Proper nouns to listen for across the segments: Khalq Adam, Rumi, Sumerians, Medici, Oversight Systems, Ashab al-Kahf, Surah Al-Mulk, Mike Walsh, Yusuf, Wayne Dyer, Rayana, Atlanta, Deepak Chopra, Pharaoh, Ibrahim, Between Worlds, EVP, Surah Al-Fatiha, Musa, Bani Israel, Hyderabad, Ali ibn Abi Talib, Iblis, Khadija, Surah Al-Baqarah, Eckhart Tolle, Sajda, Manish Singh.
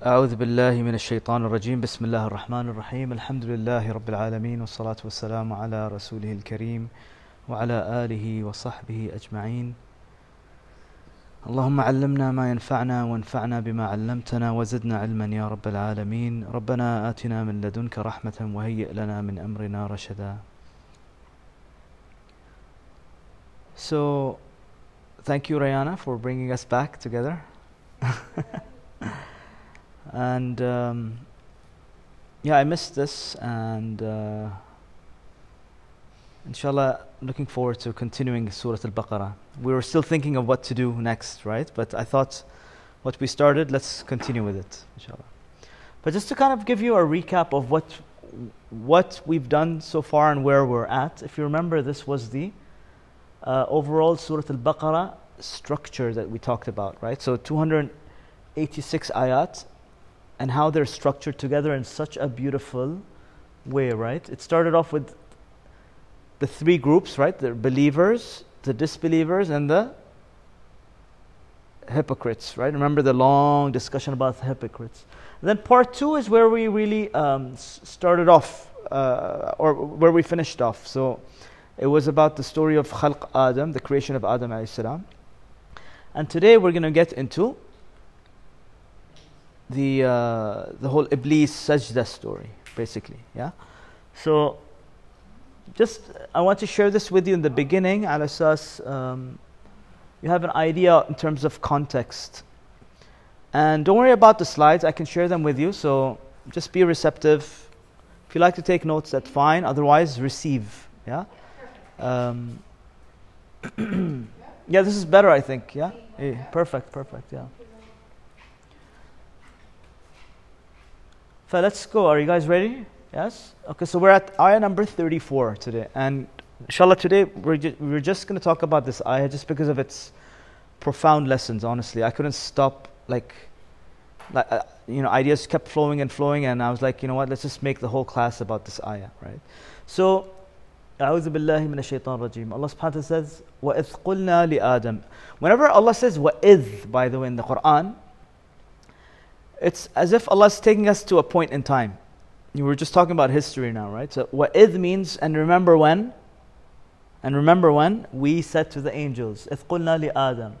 أعوذ بالله من الشيطان الرجيم بسم الله الرحمن الرحيم الحمد لله رب العالمين والصلاة والسلام على رسوله الكريم وعلى آله وصحبه أجمعين اللهم علمنا ما ينفعنا وانفعنا بما علمتنا وزدنا علما يا رب العالمين ربنا آتنا من لدنك رحمة وهيئ لنا من أمرنا رشدا. So thank you Rayana for bringing us back together. And yeah, I missed this, and inshallah, looking forward to continuing Surah Al-Baqarah. We were still thinking of what to do next, right? But I thought what we started, let's continue with it, inshallah. But just to kind of give you a recap of what we've done so far and where we're at, if you remember, this was the overall Surah Al-Baqarah structure that we talked about, right? So 286 ayat, and how they're structured together in such a beautiful way, right? It started off with the three groups, right? The believers, the disbelievers, and the hypocrites, right? Remember the long discussion about the hypocrites. And then part two is where we really started off, or where we finished off. So it was about the story of Khalq Adam, the creation of Adam alayhi salam. And today we're going to get into the whole Iblis Sajda story, basically, yeah? So, just, I want to share this with you in the beginning, al asas, you have an idea in terms of context. And don't worry about the slides, I can share them with you, so just be receptive. If you like to take notes, that's fine, otherwise receive, yeah? Yeah, this is better, I think, yeah? Yeah, perfect, yeah. So let's go. Are you guys ready? Yes? Okay, so we're at ayah number 34 today. And inshallah, today we're just going to talk about this ayah just because of its profound lessons, honestly. I couldn't stop, ideas kept flowing and flowing. And I was like, you know what, let's just make the whole class about this ayah, right? So, أعوذ بالله من الشيطان الرجيم. Allah subhanahu wa ta'ala says, وَإِذْ قُلْنَا لِآدَمَ. Whenever Allah says وَإِذْ, by the way, in the Quran, it's as if Allah's taking us to a point in time. We were just talking about history now, right? So, wa'idh means, and remember when we said to the angels, إِذْ قُلْنَا لِآدَمْ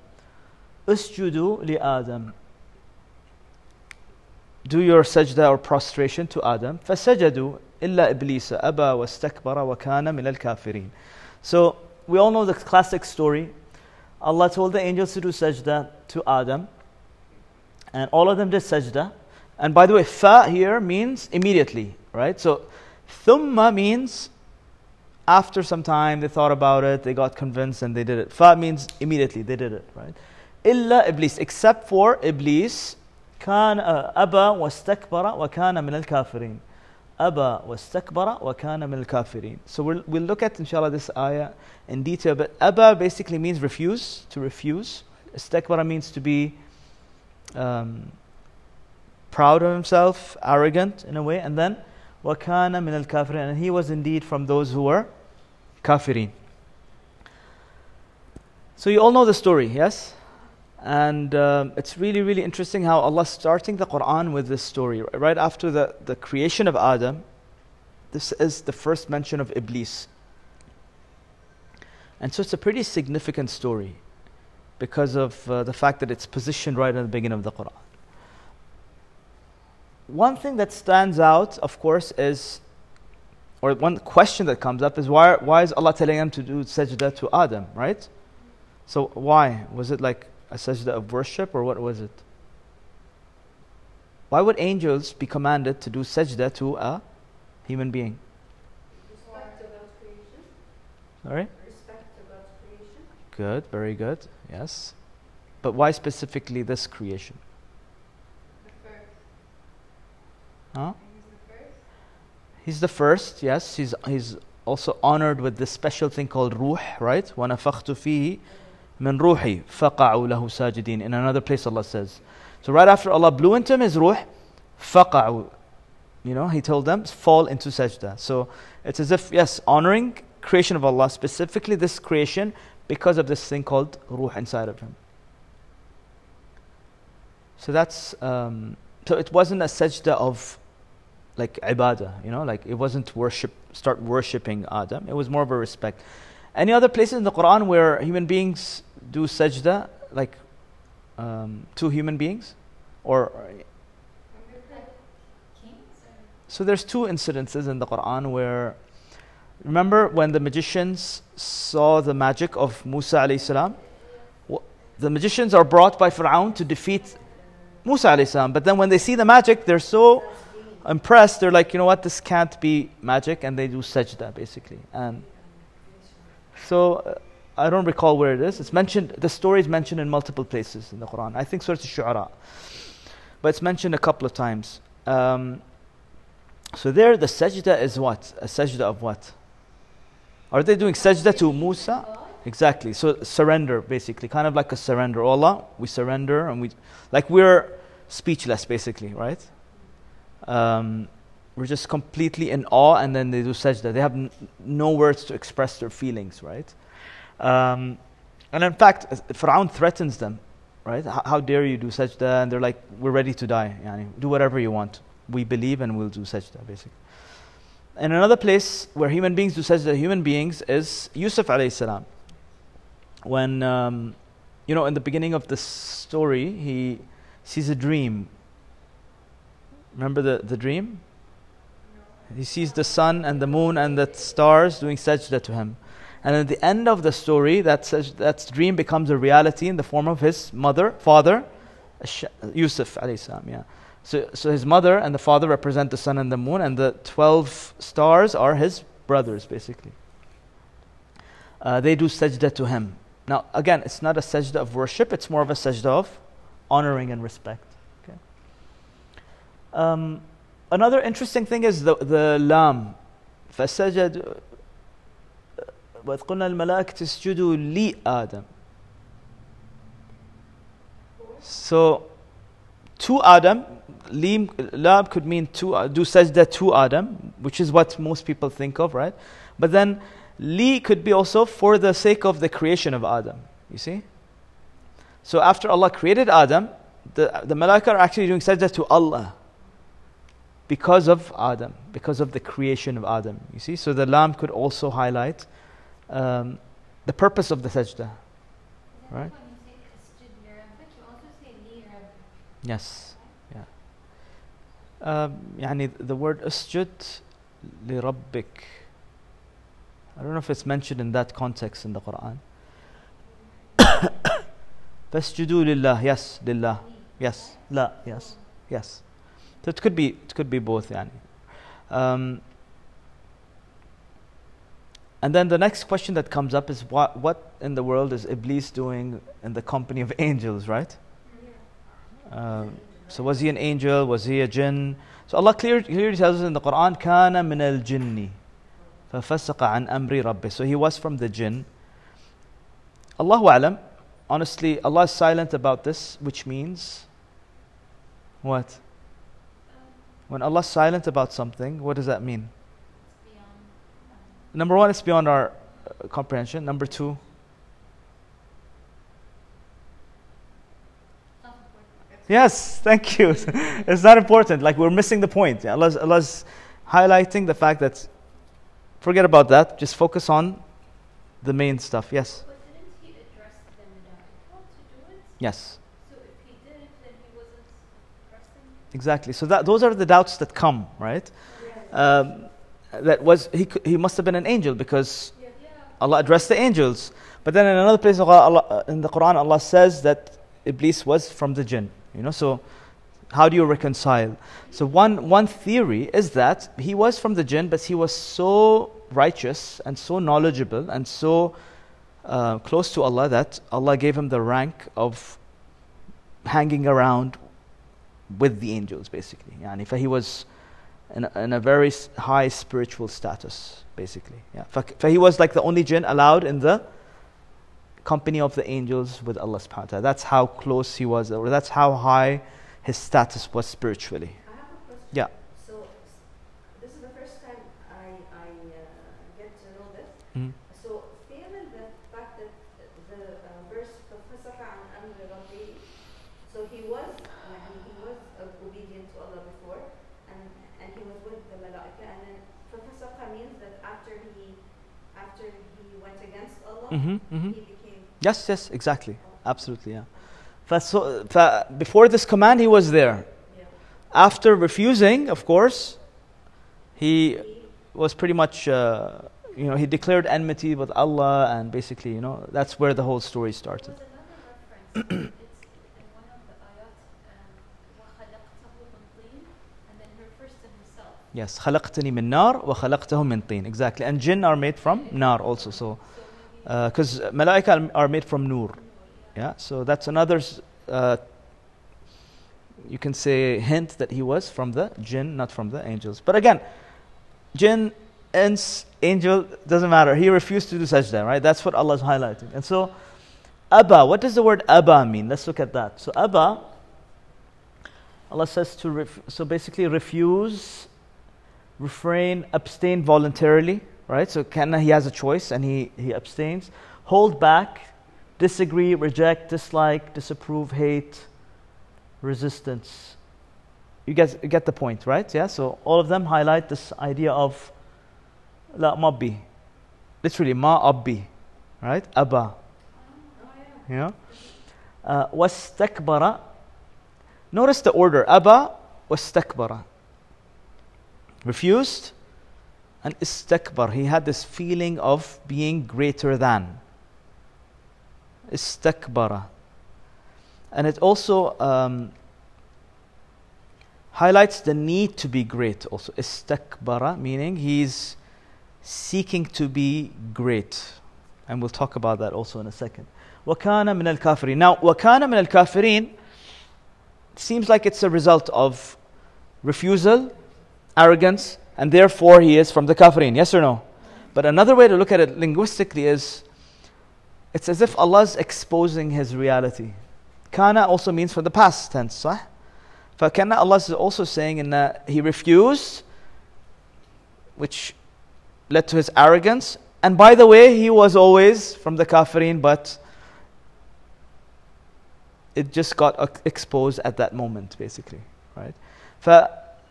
أُسْجُدُوا لِآدَمْ. Do your sajda or prostration to Adam. فَسَجَدُوا إِلَّا إِبْلِيسَ أَبَى وَاسْتَكْبَرَ وَكَانَ مِنَ الْكَافِرِينَ. So, we all know the classic story. Allah told the angels to do sajda to Adam. And all of them did sajda. And by the way, fa here means immediately, right? So, thumma means after some time they thought about it, they got convinced and they did it. Fa means immediately, they did it, right? Illa Iblis, except for Iblis, kana aba wastakbara wa kana min al-kafirin. Aba wastakbara wa kana min al-kafirin. So, we'll look at, inshallah, this ayah in detail. But aba basically means refuse, to refuse. Istakbara means to be proud of himself, arrogant in a way, and then وَكَانَ مِنَ الْكَافِرِينَ, and he was indeed from those who were kafirin. So you all know the story, yes? And it's really, really interesting how Allah starting the Quran with this story. Right after the creation of Adam, this is the first mention of Iblis. And so it's a pretty significant story, because of the fact that it's positioned right at the beginning of the Quran. One thing that stands out, of course, is, or one question that comes up is, why is Allah telling them to do sajda to Adam, right? So why? Was it like a sajda of worship, or what was it? Why would angels be commanded to do sajda to a human being? Respect God's creation. Sorry? Respect God's creation. Good, very good. Yes. But why specifically this creation? The first. Huh? He's the first, yes. He's also honored with this special thing called ruh, right? وَنَفَخْتُ فِيهِ مِنْ رُوحِي فَقَعُوا لَهُ سَاجِدِينَ. In another place Allah says. So right after Allah blew into him his ruh, فَقَعُوا. You know, he told them, fall into sajda. So it's as if, yes, honoring creation of Allah, specifically this creation, because of this thing called ruh inside of him. So that's So it wasn't a sajda of like ibadah, you know, like it wasn't worship, start worshipping Adam. It was more of a respect. Any other places in the Quran where human beings do sajda, like to human beings? Or so there's two incidences in the Quran where, remember when the magicians saw the magic of Musa alayhi salam? The magicians are brought by Pharaoh to defeat Musa alayhi salam, but then when they see the magic, they're so impressed, they're like, you know what, this can't be magic, and they do sajda basically. And so I don't recall where it is. It's mentioned, the story is mentioned in multiple places in the Quran. I think Surah Al-Shu'ara, but it's mentioned a couple of times. So there, the sajda is what? A sajda of what? Are they doing sajda to Musa? Exactly. So surrender, basically, kind of like a surrender. Oh Allah, we surrender, and we, like, we're speechless, basically, right? We're just completely in awe, and then they do sajda. They have no words to express their feelings, right? And in fact, Pharaoh threatens them, right? How dare you do sajda? And they're like, we're ready to die. Yani, do whatever you want. We believe and we'll do sajda, basically. And another place where human beings do sajda to human beings is Yusuf alayhi salam. When, you know, in the beginning of the story, he sees a dream. Remember the dream? He sees the sun and the moon and the stars doing sajda to him. And at the end of the story, that dream becomes a reality in the form of his father, Yusuf alayhi salam, yeah. So his mother and the father represent the sun and the moon, and the 12 stars are his brothers, basically. They do sajda to him. Now, again, it's not a sajda of worship, it's more of a sajda of honoring and respect. Okay. Another interesting thing is the lam. فَسَجَدُ وَإِذْ قُلْنَا الْمَلَائِكَةِ اسْجُدُوا لِي آدَمَ. So, to Adam, lam could mean to do sajda to Adam, which is what most people think of, right? But then li could be also for the sake of the creation of Adam, you see? So after Allah created Adam, the malaika are actually doing sajda to Allah because of Adam, because of the creation of Adam, you see? So the lam could also highlight the purpose of the sajda, right? Yes, yeah. يعني the word اسجد لربك. I don't know if it's mentioned in that context in the Quran. فاسجدوا لله. Yes, لله. Yes, لا. Yes, yes. So it could be both. يعني. And then the next question that comes up is what in the world is Iblis doing in the company of angels, right? So was he an angel? Was he a jinn? So Allah clearly tells us in the Quran, كَانَ مِنَ الْجِنِّ فَفَسَقَ عَنْ أَمْرِ رَبِّهِ. So he was from the jinn. Allahu A'lam. Honestly, Allah is silent about this, which means what? When Allah is silent about something, what does that mean? Number one, it's beyond our comprehension. Number two, yes, thank you. It's not important. Like, we're missing the point. Allah's highlighting the fact that, forget about that. Just focus on the main stuff. Yes. But didn't he address the Malaika to do it? Yes. So if he didn't, then he wasn't addressing them. Exactly. So those are the doubts that come, right? Yeah. That was he must have been an angel because Allah addressed the angels. But then in another place in the Quran, Allah says that Iblis was from the jinn. You know, so how do you reconcile? So one theory is that he was from the jinn, but he was so righteous and so knowledgeable and so close to Allah that Allah gave him the rank of hanging around with the angels, basically. Yani, he was in a very high spiritual status, basically. Yeah. He was like the only jinn allowed in the company of the angels with Allah subhanahu wa ta'ala. That's how close he was, or that's how high his status was spiritually. I have a question. Yeah. So this is the first time I get to know this. Mm-hmm. So given the fact that the verse فَفَسَقَ عَنْ أَمْرِ رَبِّهِ, so he was obedient Malaika, and then Professor Qa means that after he went against Allah, he became. Yes, exactly, absolutely, yeah. Before this command, he was there. Yeah. After refusing, of course, he was pretty much, he declared enmity with Allah, and basically, that's where the whole story started. It's in one of the ayat, and then refers to himself. Yes, خلقتني من نار وخلقته من طين. Exactly, and jinn are made from nar also. So, because malaika are made from nur. Yeah, so that's another, you can say, hint that he was from the jinn, not from the angels. But again, jinn, ins, angel, doesn't matter. He refused to do sajda, right? That's what Allah is highlighting. And so, Abba, what does the word Abba mean? Let's look at that. So Abba, Allah says to, basically refuse, refrain, abstain voluntarily, right? So he has a choice and he abstains. Hold back. Disagree, reject, dislike, disapprove, hate, resistance. You guys get the point, right? Yeah, so all of them highlight this idea of la mabbi. Literally, ma abbi, right? Abba. Yeah. Wastakbara. Notice the order. Abba, wastakbara. Refused, and istakbar. He had this feeling of being greater than. Istakbara. And it also highlights the need to be great also. Istakbara, meaning he's seeking to be great. And we'll talk about that also in a second. Wakana min al-kafirin. Now, wakana min al-kafirin seems like it's a result of refusal, arrogance, and therefore he is from the kafirin. Yes or no? But another way to look at it linguistically is it's as if Allah's exposing his reality. Kana also means for the past tense, صح? فَكَانَ Allah is also saying in that he refused, which led to his arrogance. And by the way, he was always from the kafirin, but it just got exposed at that moment, basically, right? فَكَانَ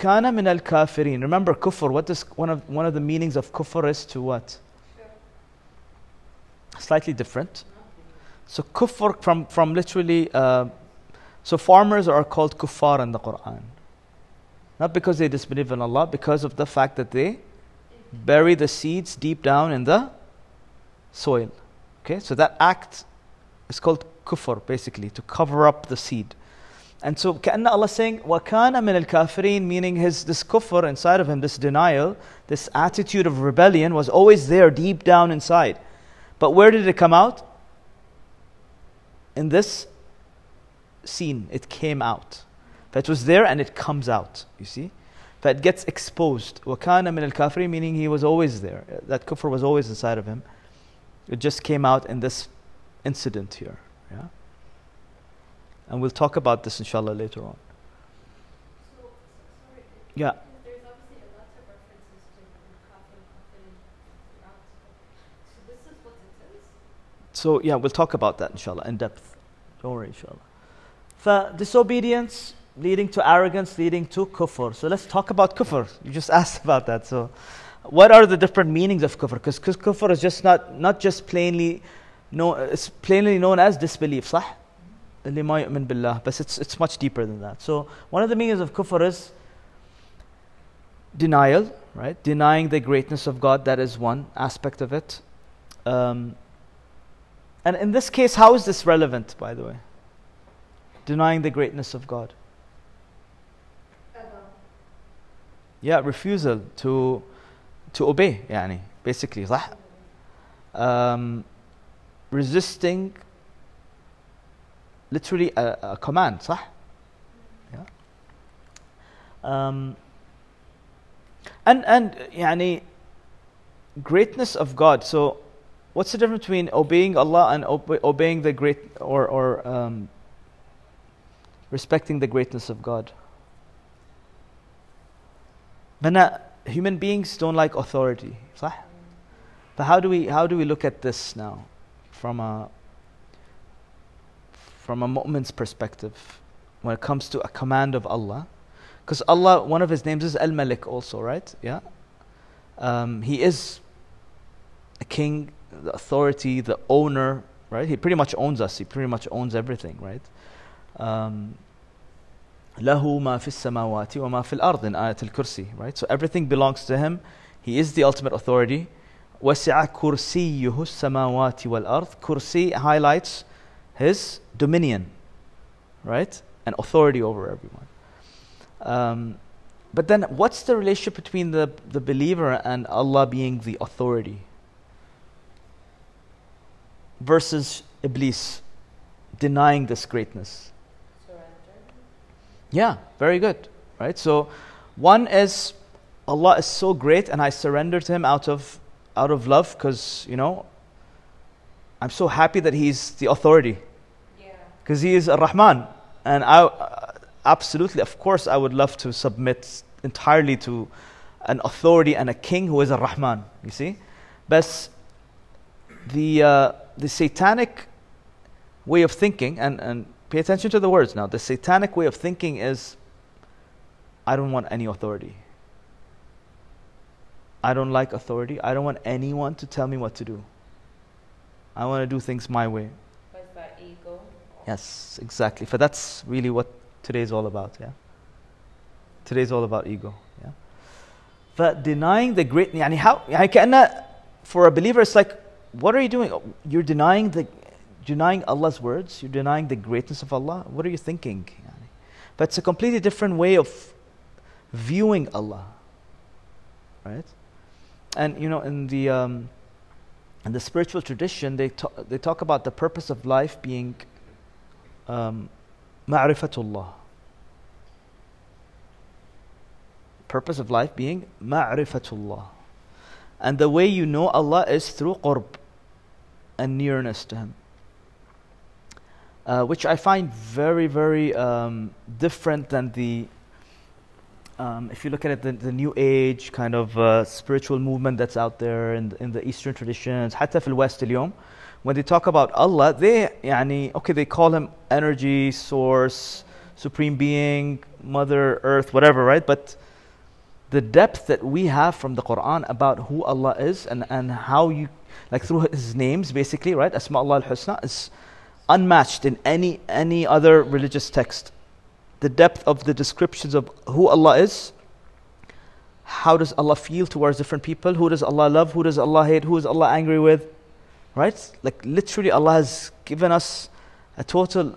مِنَ الْكَافِرِينَ. Remember kufr, what does one of the meanings of kufr is to what? Slightly different. So kufr from literally, so farmers are called kuffar in the Quran. Not because they disbelieve in Allah, because of the fact that they bury the seeds deep down in the soil. Okay, so that act is called kufr, basically, to cover up the seed. And so كأن Allah saying, وَكَانَ مِنَ الْكَافِرِينَ, meaning this kufr inside of him, this denial, this attitude of rebellion was always there deep down inside. But where did it come out? In this scene, it came out. That was there and it comes out, you see? That gets exposed. وَكَانَ مِنَ الْكَافِرِينَ, meaning he was always there. That kufr was always inside of him. It just came out in this incident here. Yeah? And we'll talk about this inshallah later on. So, sorry. Yeah. So yeah, we'll talk about that inshallah in depth. Don't worry inshallah. Disobedience leading to arrogance, leading to kufr. So let's talk about kufr. You just asked about that. So what are the different meanings of kufr? Because kufr is just not just plainly it's plainly known as disbelief, صح? لِمَا يُؤْمِن بِاللَّهِ. But it's much deeper than that. So one of the meanings of kufr is denial, right? Denying the greatness of God, that is one aspect of it. And in this case, how is this relevant, by the way? Denying the greatness of God. Yeah, refusal to obey, يعني, basically. Resisting literally a command, صح? Yeah. And يعني, greatness of God. So what's the difference between obeying Allah and obeying the great or respecting the greatness of God? Human beings don't like authority, صح? But how do we look at this now from a mu'min's perspective when it comes to a command of Allah? Because Allah, one of his names is Al-Malik also, right? Yeah. He is a king, the authority, the owner, right? He pretty much owns us. He pretty much owns everything, right? Lahu ma fis samawati wa ma fil ard in ayat al-kursi, right? So everything belongs to him. He is the ultimate authority. Wasi'a kursiyuhu samawati wal ard. Kursi highlights his dominion, right? And authority over everyone. But then what's the relationship between the believer and Allah being the authority versus Iblis denying this greatness? Surrender. Yeah, very good. Right? So one is Allah is so great and I surrender to him out of love because, you know, I'm so happy that he's the authority. Yeah. Because he is Ar-Rahman and I absolutely, of course, I would love to submit entirely to an authority and a king who is Ar-Rahman, you see? But the satanic way of thinking, and pay attention to the words now, the satanic way of thinking is, I don't want any authority. I don't like authority. I don't want anyone to tell me what to do. I want to do things my way. What's that, ego? Yes, exactly. For that's really what today's all about, yeah. Today's all about ego, yeah. But denying the great, for a believer, it's like, what are you doing? You're denying Allah's words. You're denying the greatness of Allah. What are you thinking? But it's a completely different way of viewing Allah, right? And you know, in the spiritual tradition, they talk about the purpose of life being. Ma'rifatullah. Purpose of life being Ma'rifatullah. And the way you know Allah is through qurb and nearness to Him. Which I find very, very different than the, if you look at it, the New Age kind of spiritual movement that's out there in the Eastern traditions, حتى في الوست اليوم. When they talk about Allah, they call him energy, source, supreme being, mother, earth, whatever, right? But the depth that we have from the Quran about who Allah is and how you, like through his names basically, right? Asma'Allah al-Husna is unmatched in any other religious text. The depth of the descriptions of who Allah is, how does Allah feel towards different people, who does Allah love, who does Allah hate, who is Allah angry with, right? Like literally Allah has given us not total,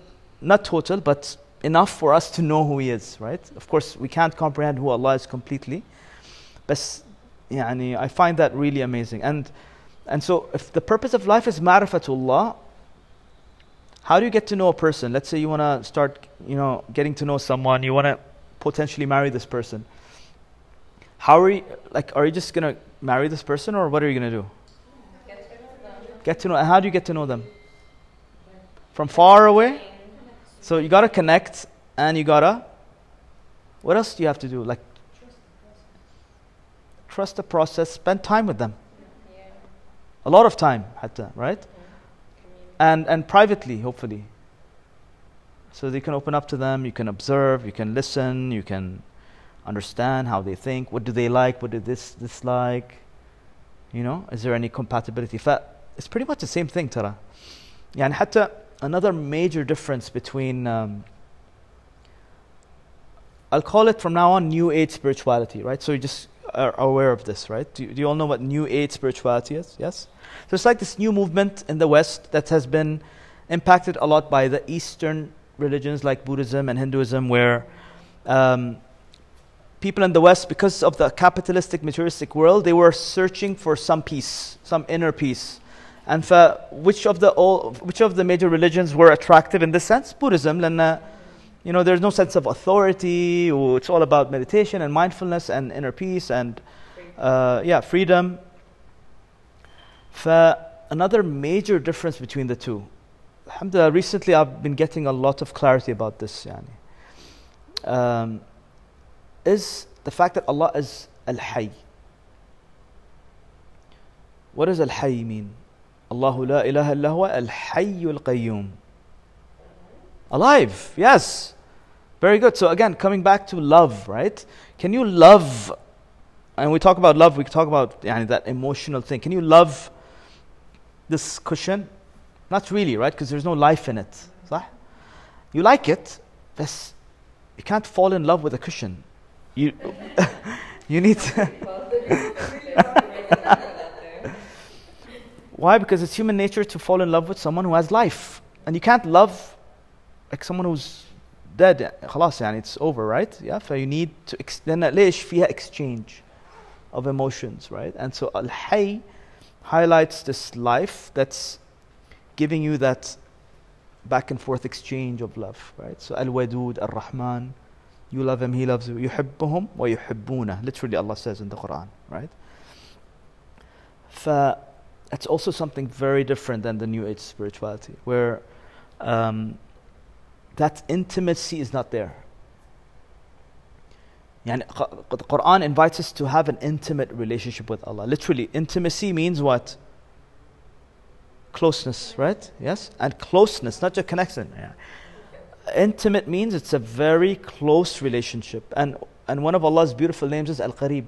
but enough for us to know who He is, right? Of course, we can't comprehend who Allah is completely. But I find that really amazing. And so if the purpose of life is ma'rifatullah, how do you get to know a person? Let's say you want to start, getting to know someone. You want to potentially marry this person. Are you just going to marry this person or what are you going to do? Get to know. How do you get to know them? From far away? So you gotta connect, and you gotta. What else do you have to do? Like trust the process. Spend time with them. Yeah. A lot of time, right? Yeah. And privately, hopefully. So they can open up to them. You can observe. You can listen. You can understand how they think. What do they like? What do they dislike? Is there any compatibility? It's pretty much the same thing, Tara. Yeah, and hatta another major difference between, I'll call it from now on, New Age spirituality, right? So you just are aware of this, right? Do you all know what New Age spirituality is? Yes? So it's like this new movement in the West that has been impacted a lot by the Eastern religions like Buddhism and Hinduism, where people in the West, because of the capitalistic, materialistic world, they were searching for some peace, some inner peace. And for which of the major religions were attractive in this sense? Buddhism, there's no sense of authority. It's all about meditation and mindfulness and inner peace and freedom. For another major difference between the two. Alhamdulillah, recently I've been getting a lot of clarity about this. Is the fact that Allah is Al-Hayy. What does Al-Hayy mean? Allahu la ilaha illa huwa al-hayyul qayyum. Alive, yes. Very good. So again, coming back to love, right? Can you love, and we talk about love, we talk about that emotional thing. Can you love this cushion? Not really, right? Because there's no life in it. Right? You like it, but you can't fall in love with a cushion. You need to... Why? Because it's human nature to fall in love with someone who has life. And you can't love like someone who's dead. خلاص, it's over, right? Yeah, so you need to then ليش فيها exchange of emotions, right? And so Al-Hayy highlights this life that's giving you that back and forth exchange of love, right? So Al-Wadud, Ar-Rahman, you love him, he loves you. يحبهم ويحبونه. Literally Allah says in the Quran, right? That's also something very different than the New Age spirituality, where that intimacy is not there. The Quran invites us to have an intimate relationship with Allah. Literally, intimacy means what? Closeness, right? Yes? And closeness, not just connection. Yeah. Intimate means it's a very close relationship. And one of Allah's beautiful names is Al-Qareeb.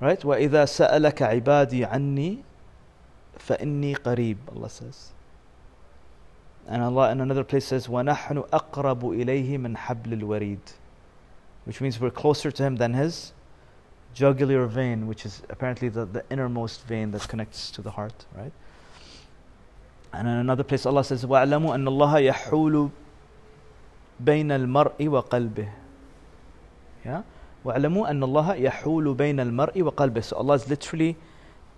Right? وَإِذَا سَأَلَكَ عِبَادِي عَنِّي فَإِنِّي قَرِيب, Allah says. And Allah in another place says, وَنَحْنُ أَقْرَبُ إِلَيْهِ مِنْ حَبْلِ الْوَرِيدِ, which means we're closer to him than his jugular vein, which is apparently the innermost vein that connects to the heart, right? And in another place Allah says, وَأَعْلَمُوا أَنَّ اللَّهَ يَحُولُ بَيْنَ الْمَرْءِ وَقَلْبِهِ. Yeah? وَأَعْلَمُوا أَنَّ اللَّهَ يَحُولُ بَيْنَ الْمَرْءِ وَقَلْبِهِ. So Allah is literally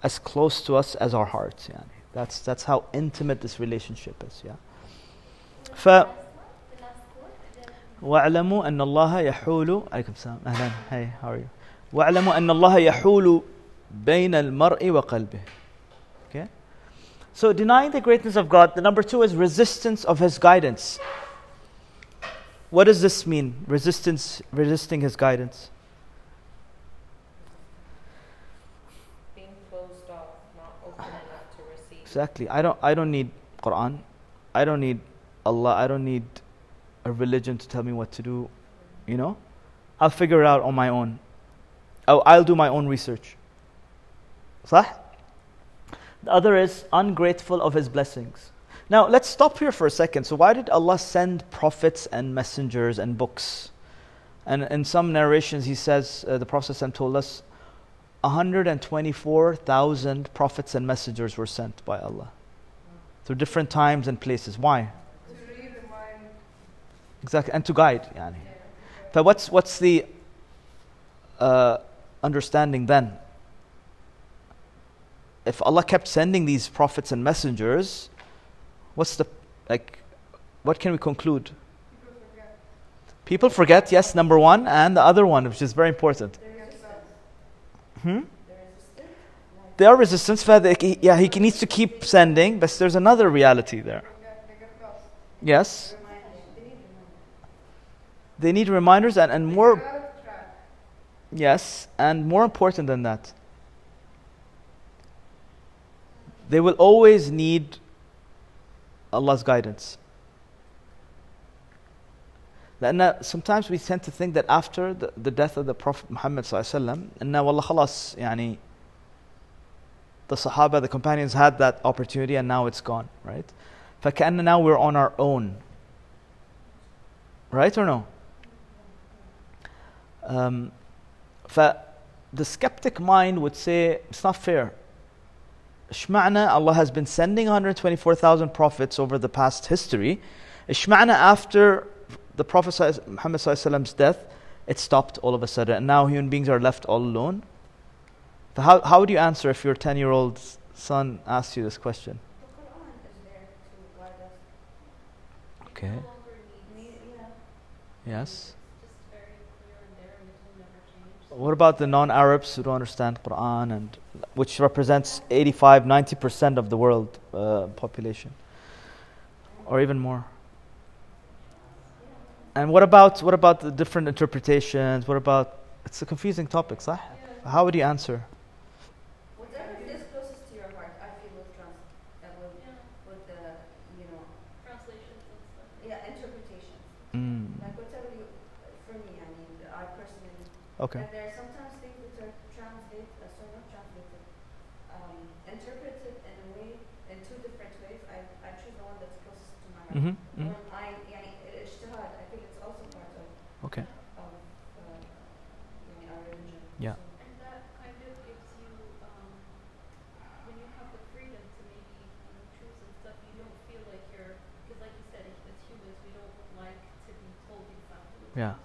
as close to us as our hearts. Yeah? That's how intimate this relationship is. Yeah? وَاعْلَمُوا أَنَّ اللَّهَ يَحُولُ عليكم السلام أهلا هاي how are you وَاعْلَمُوا أَنَّ اللَّهَ يَحُولُ بَيْنَ الْمَرْءِ وَقَلْبِهِ. Okay? So denying the greatness of God, the number two is resistance of his guidance. What does this mean? Resisting his guidance. Being closed off, not open enough to receive. Exactly. I don't need Quran. I don't need Allah. I don't need a religion to tell me what to do, you know? I'll figure it out on my own. I'll do my own research. Sah? The other is ungrateful of his blessings. Now, let's stop here for a second. So why did Allah send prophets and messengers and books? And in some narrations, he says, the Prophet told us, 124,000 prophets and messengers were sent by Allah through different times and places. Why? Exactly, and to guide. But what's the understanding then? If Allah kept sending these prophets and messengers, what can we conclude? People forget, yes, number one, and the other one, which is very important. They are resistance. Yeah, he needs to keep sending, but there's another reality there. Yes. They need reminders and more. Yes, and more important than that, they will always need Allah's guidance. Sometimes we tend to think that after the death of the Prophet Muhammad ﷺ, and now wallah khalas, the Sahaba, the companions had that opportunity and now it's gone, right? فَكَأَنَّ now we're on our own. Right or no? The skeptic mind would say, it's not fair. Ishma'na, Allah has been sending 124,000 prophets over the past history. Ishma'na, after the Prophet Muhammad Sallallahu Alaihi Wasallam's death, it stopped all of a sudden. And now human beings are left all alone. So how would you answer if your 10-year-old son asks you this question? The Quran is there to guide us. Okay. Yes. What about the non-Arabs who don't understand Quran, and which represents 85-90% of the world population, or even more? And what about the different interpretations? What about, it's a confusing topic, صح? Yeah. How would you answer? Whatever is closest to your heart, I feel with the translations and stuff. Yeah, interpretations. Okay. And there are sometimes things which are translated, interpreted in a way, in two different ways. I choose the one that's closest to my heart. I think it's also part of our religion. Yeah. So. And that kind of gives you, when you have the freedom to maybe choose and stuff, you don't feel like you're, because like you said, as humans, we don't like to be told exactly. Yeah.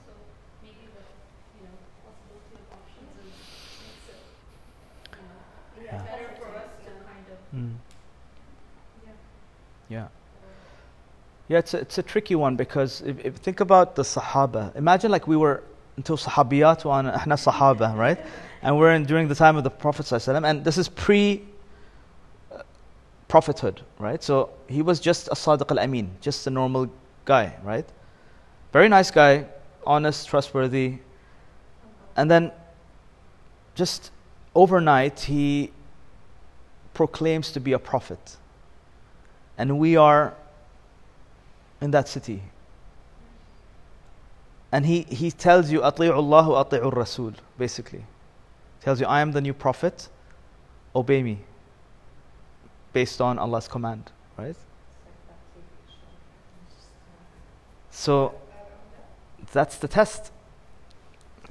Yeah, it's a tricky one because if think about the Sahaba. Imagine like we were until Sahabiyat wa Ahna Sahaba, right? And we're in during the time of the Prophet ﷺ, and this is pre-prophethood, right? So he was just a Sadiq al-Amin, just a normal guy, right? Very nice guy, honest, trustworthy. And then just overnight he proclaims to be a prophet. And we are in that city. And he tells you, Ati'u Allah wa Ati'u Rasul, basically. Tells you, I am the new prophet, obey me, based on Allah's command, right? So, that's the test.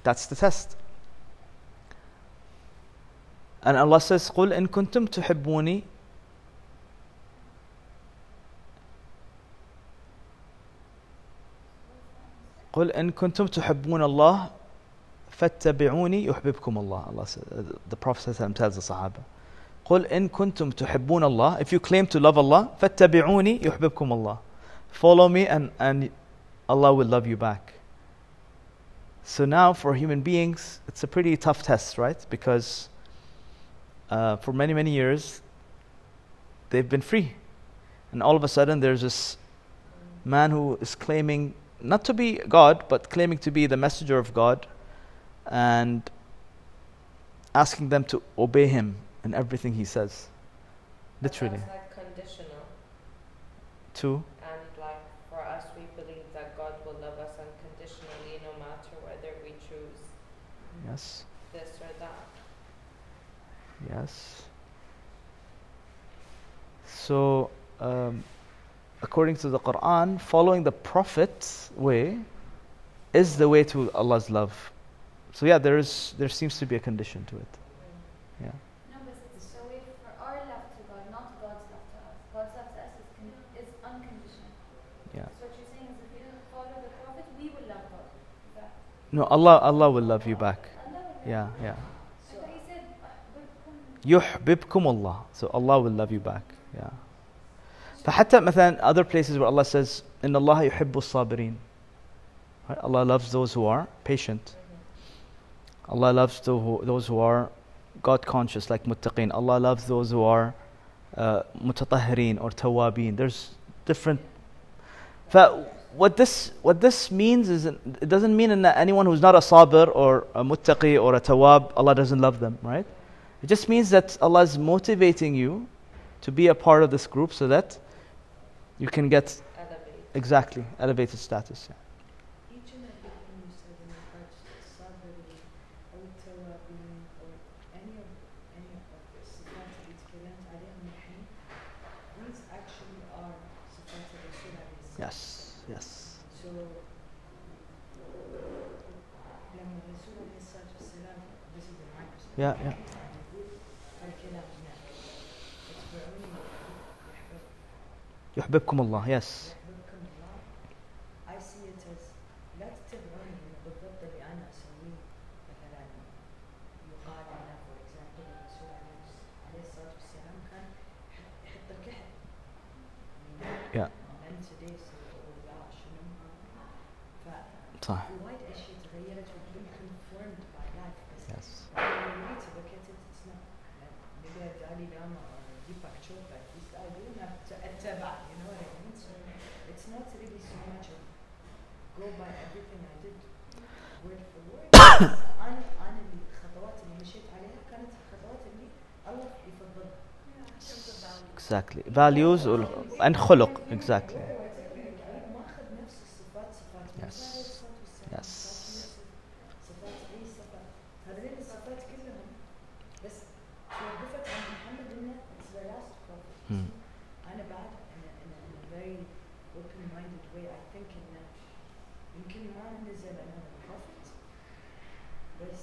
That's the test. And Allah says, قُلْ إِن كُنْتُمْ تُحِبُّونِي قُلْ إِن كُنْتُمْ تُحِبُّونَ اللَّهِ فَاتَّبِعُونِي يُحْبِبْكُمُ اللَّهِ. Allah says, the Prophet tells the Sahaba, قُلْ إِن كُنْتُمْ تُحِبُّونَ اللَّهِ, if you claim to love Allah, فَاتَّبِعُونِي يُحْبِبْكُمُ اللَّهِ, follow me and Allah will love you back. So now for human beings, it's a pretty tough test, right? Because for many, many years, they've been free. And all of a sudden there's this man who is claiming not to be God, but claiming to be the messenger of God and asking them to obey him in everything he says. Literally. That's like conditional. To? And like for us, we believe that God will love us unconditionally no matter whether we choose yes, this or that. Yes. So, according to the Quran, following the Prophet's way is the way to Allah's love. So yeah, there seems to be a condition to it. Yeah. No, but it's a way for our love to God, not God's love to us. God's love to us is unconditional. Yeah. So what you're saying is if we don't follow the Prophet, we will love God. Yeah. No, Allah will love you back. Yeah, yeah. So he said, يُحْبِبْكُمُ اللَّهِ. So Allah will love you back. Yeah. فحتى مثلا other places where Allah says إن الله يحب الصابرين, right? Allah loves those who are patient. Allah loves those who are God conscious, like muttaqin. Allah loves those who are mutatahireen or tawabin. There's different. What this means is it doesn't mean that anyone who's not a sabr or a muttaqi or a tawab, Allah doesn't love them, right? It just means that Allah is motivating you to be a part of this group so that you can get elevated status. Yeah. Yes, yes. So, yeah, yeah. يحببكم الله, yes. I see it as لا تتبعوني بالضبط اللي أنا أسويه مثلا يقال لنا for example الرسول عليه الصلاة والسلام كان يحط الكحل. Yeah. And today so لا شنو صح. وايد أشياء تغيرت وبين conformed by life. Yes. When we look at it, it's not maybe Ali Rama or Deepak Chopra. At least I do not اتبع. It's not really so much go by everything I did word for word. أنا الخطوات اللي مشيت عليها كانت الخطوات اللي الله يفضلها. Exactly. Values and خلق. Exactly. Yes. Yes. the last prophets, in a very open-minded way. I think in man is another prophet, but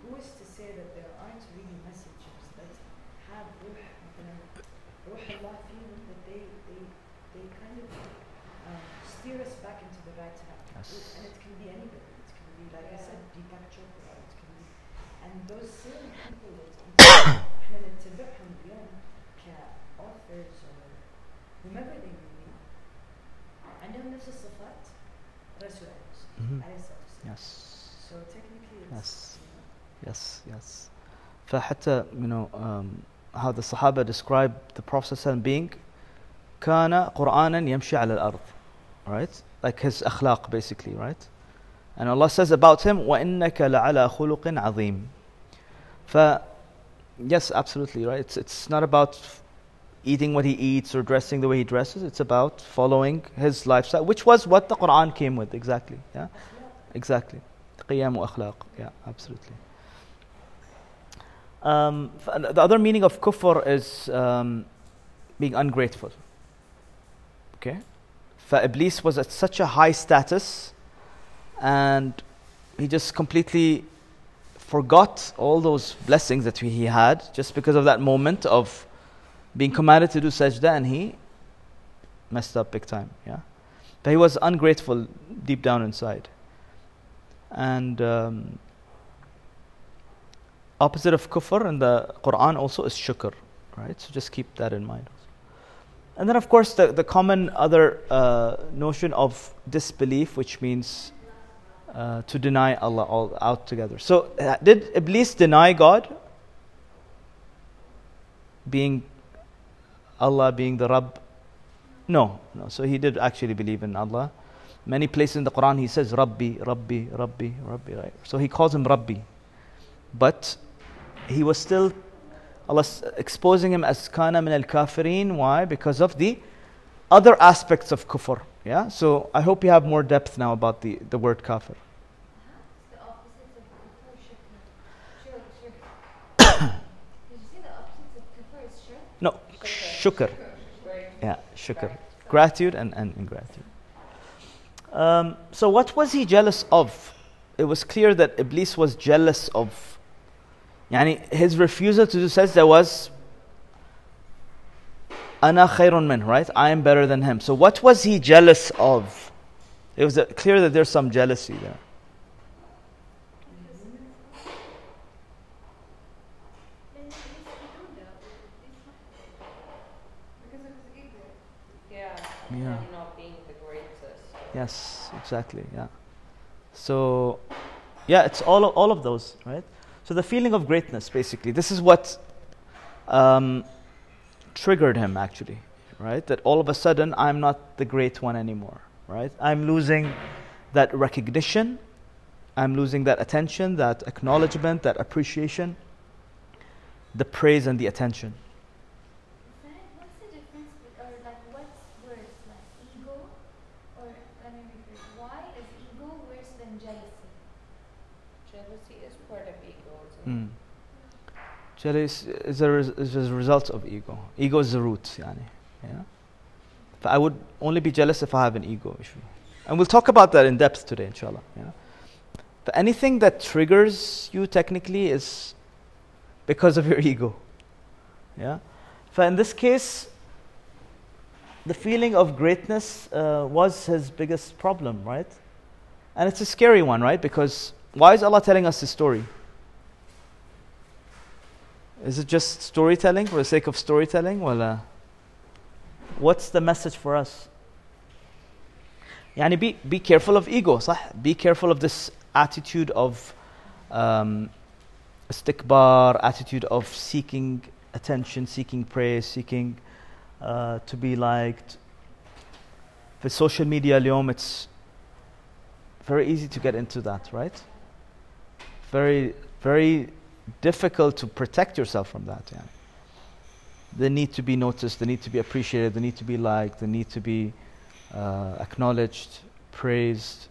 who is to say that there aren't really messengers that have ruh Allah feeling that they kind of steer us back into the right track. Yes. And it can be anybody. It can be, like I said, Deepak Chopra. It can be, and those same people that authors or whomever they may be. I know this is Safat Rasul. Yes. So technically it's, you know, yes, yes. فحتى, you know, how the Sahaba describe the Prophet being كان قرآنا يمشي على الأرض, right? Like his akhlaq basically, right? And Allah says about him, وَإِنَّكَ لَعَلَى خُلُقٍ عَظِيمٍ. Yes, absolutely, right? It's not about eating what he eats or dressing the way he dresses. It's about following his lifestyle, which was what the Quran came with, exactly. Yeah, exactly. Qiyam wa akhlaq. Yeah, absolutely. The other meaning of kufr is being ungrateful. Okay? Iblis was at such a high status, and he just completely forgot all those blessings that he had just because of that moment of being commanded to do sajda, and he messed up big time. Yeah, but he was ungrateful deep down inside. And opposite of kufr in the Quran also is shukr, right? So just keep that in mind. And then of course the common other notion of disbelief, which means to deny Allah all out together. So did Iblis deny God? Being Allah being the Rabb? No. So he did actually believe in Allah. Many places in the Quran he says Rabbi, Rabbi, Rabbi, Rabbi, right? So he calls him Rabbi. But he was still, Allah exposing him as kana min al-kafirin. Why? Because of the other aspects of kufr. Yeah? So I hope you have more depth now about the word kafir. No, shukr. Yeah, shukr. Gratitude and ingratitude. So what was he jealous of? It was clear that Iblis was jealous of, yani his refusal to do sajda was ana khayrun min, right? I am better than him. So what was he jealous of? It was clear that there's some jealousy there. Yeah. Not being the greatest. Yes, exactly. Yeah. So, yeah, it's all of those, right? So the feeling of greatness, basically, this is what triggered him, actually, right? That all of a sudden I'm not the great one anymore, right? I'm losing that recognition, I'm losing that attention, that acknowledgement, that appreciation, the praise and the attention. Jealousy is a result of ego. Ego is the root, yani. Yeah? But I would only be jealous if I have an ego issue. And we'll talk about that in depth today, inshallah. Yeah? But anything that triggers you technically is because of your ego. Yeah? But in this case, the feeling of greatness was his biggest problem, right? And it's a scary one, right? Because why is Allah telling us this story? Is it just storytelling for the sake of storytelling? Well, what's the message for us? Yani be careful of ego, صح? Be careful of this attitude of istikbar, attitude of seeking attention, seeking praise, seeking to be liked. For social media اليوم, it's very easy to get into that, right? Very, very difficult to protect yourself from that. Yeah. The need to be noticed, the need to be appreciated, the need to be liked, the need to be acknowledged, praised.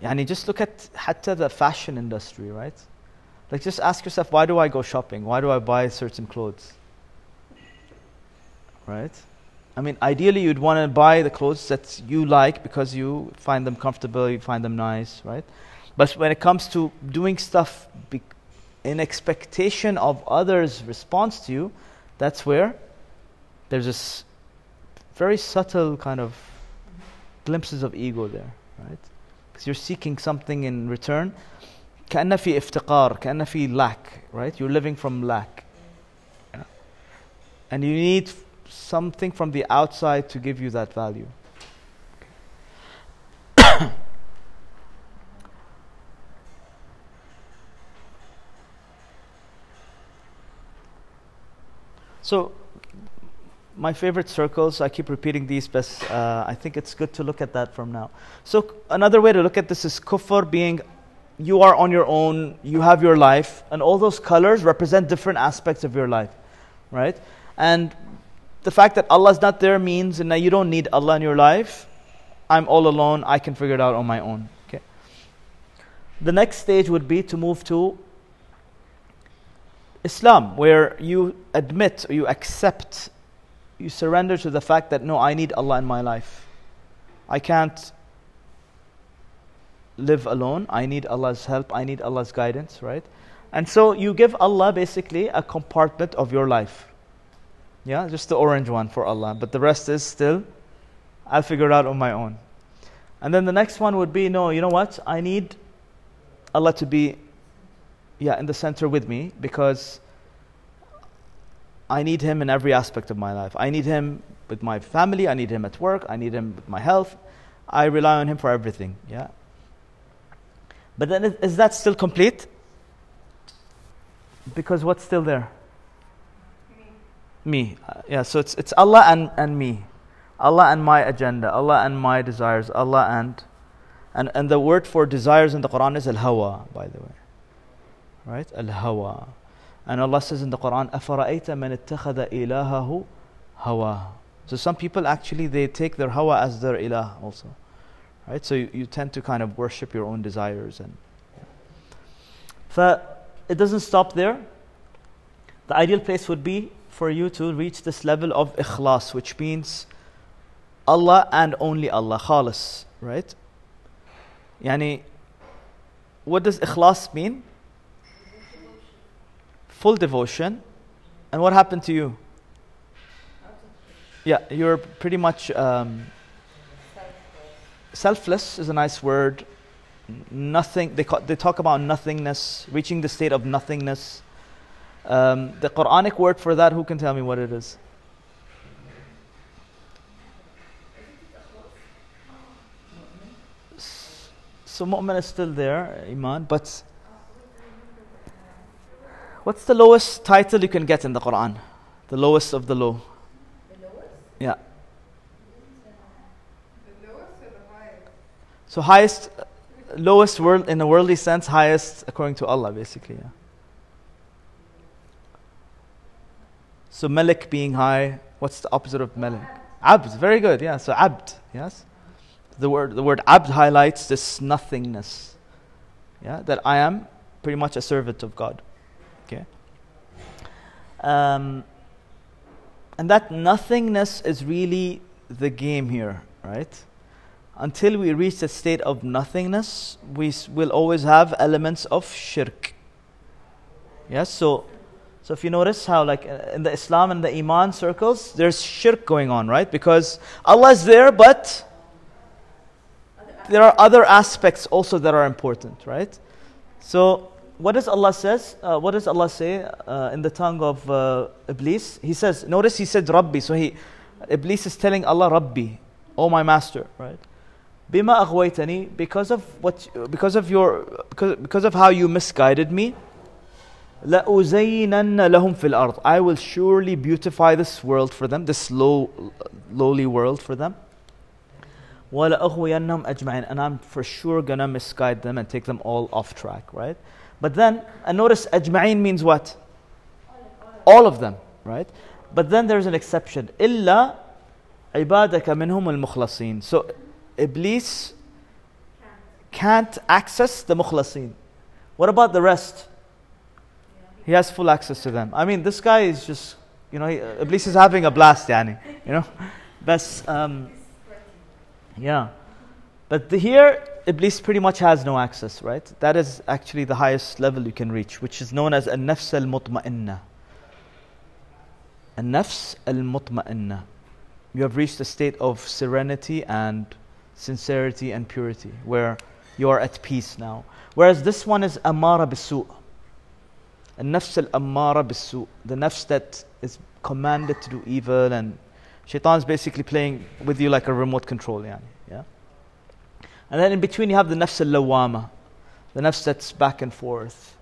Yani just look at hatta the fashion industry, right? Like, just ask yourself, why do I go shopping? Why do I buy certain clothes? Right? I mean, ideally, you'd want to buy the clothes that you like because you find them comfortable, you find them nice, right? But when it comes to doing stuff in expectation of others' response to you, that's where there's this very subtle kind of glimpses of ego there, right? Because you're seeking something in return. كأن في افتقار, كأن في lack, right? You're living from lack. Yeah. And you need something from the outside to give you that value. Okay. So, my favorite circles, I keep repeating these, but I think it's good to look at that from now. So, another way to look at this is kufr being you are on your own, you have your life, and all those colors represent different aspects of your life, right? And the fact that Allah's not there means, and now you don't need Allah in your life. I'm all alone. I can figure it out on my own. Okay. The next stage would be to move to Islam, where you admit, you accept, you surrender to the fact that no, I need Allah in my life. I can't live alone. I need Allah's help. I need Allah's guidance, right? And so you give Allah basically a compartment of your life. Yeah, just the orange one for Allah. But the rest is still, I'll figure it out on my own. And then the next one would be, no, you know what? I need Allah to be, in the center with me, because I need Him in every aspect of my life. I need Him with my family. I need Him at work. I need Him with my health. I rely on Him for everything, yeah? But then is that still complete? Because what's still there? Me. So it's Allah and me. Allah and my agenda. Allah and my desires. Allah and the word for desires in the Quran is al-hawa, by the way. Right? Al-hawa. And Allah says in the Quran, أَفَرَأَيْتَ مَنِ اتَّخَذَ إِلَهَهُ هَوَى. So some people actually, they take their hawa as their ilah also. Right? So you tend to kind of worship your own desires. So it doesn't stop there. The ideal place would be for you to reach this level of ikhlas, which means Allah and only Allah, khalas, right? Yani, what does ikhlas mean? Full devotion. And what happened to you? Yeah, you're pretty much selfless is a nice word. Nothing. They talk about nothingness, reaching the state of nothingness. The Quranic word for that, who can tell me what it is? So mu'min is still there, iman, but what's the lowest title you can get in the Quran? The lowest of the low. The lowest? Yeah. The lowest or the highest? So highest, lowest world in a worldly sense, highest according to Allah, basically, yeah. So Malik being high, what's the opposite of Malik? Abd, very good, yeah. So Abd, yes? The word Abd highlights this nothingness. Yeah, that I am pretty much a servant of God. Okay. And that nothingness is really the game here, right? Until we reach the state of nothingness, we will always have elements of shirk. Yes, yeah, So if you notice how, like, in the Islam and the Iman circles, there's shirk going on, right? Because Allah is there, but there are other aspects also that are important, right? So what does Allah say in the tongue of Iblis? He says, notice he said Rabbi. So Iblis is telling Allah, Rabbi, oh my master, right? Bima aghwaytani, because of how you misguided me. لَأُزَيِّنَنَّ لَهُمْ فِي الْأَرْضِ. I will surely beautify this world for them, this lowly world for them. وَلَأَغْوِيَنَّهُمْ أَجْمَعِينَ. And I'm for sure going to misguide them and take them all off track, right? But then, and notice أجمعين means what? All of them, right? But then there's an exception. إِلَّا عِبَادَكَ مِنْهُمُ الْمُخْلَصِينَ. So Iblis can't access the مُخْلَصين. What about the rest? He has full access to them. I mean, this guy is just, you know, Iblis is having a blast, yani. You know, that's, yeah. But here, Iblis pretty much has no access, right? That is actually the highest level you can reach, which is known as al-nafs al-mutma'inna. Al-nafs al-mutma'inna. You have reached a state of serenity and sincerity and purity, where you are at peace now. Whereas this one is amara bisu'. Al-nafs al-amara bisu'. The nafs that is commanded to do evil, and shaitan is basically playing with you like a remote control, yani. Yeah. And then in between you have the nafs al-lawama, the nafs that's back and forth,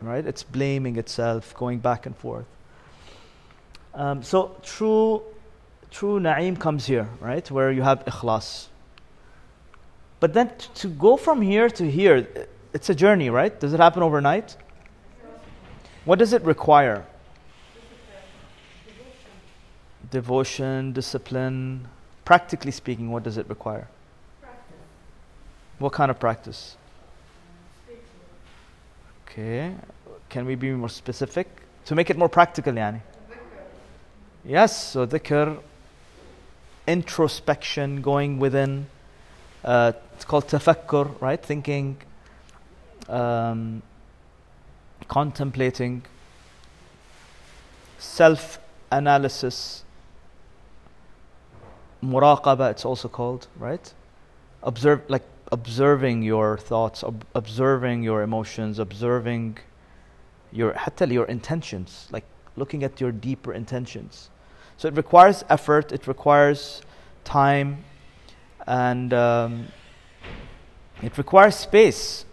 right? It's blaming itself, going back and forth. So true na'im comes here, right? Where you have ikhlas. But then to go from here to here, it's a journey, right? Does it happen overnight? What does it require? Devotion, discipline. Practically speaking, what does it require? What kind of practice? Okay. Can we be more specific? To make it more practical, yani. Yes, so dhikr, introspection, going within. It's called tafakkur, right? Thinking, contemplating, self-analysis, muraqaba, it's also called, right? Observing your thoughts, observing your emotions, observing your intentions, like looking at your deeper intentions. So it requires effort, it requires time, and it requires space,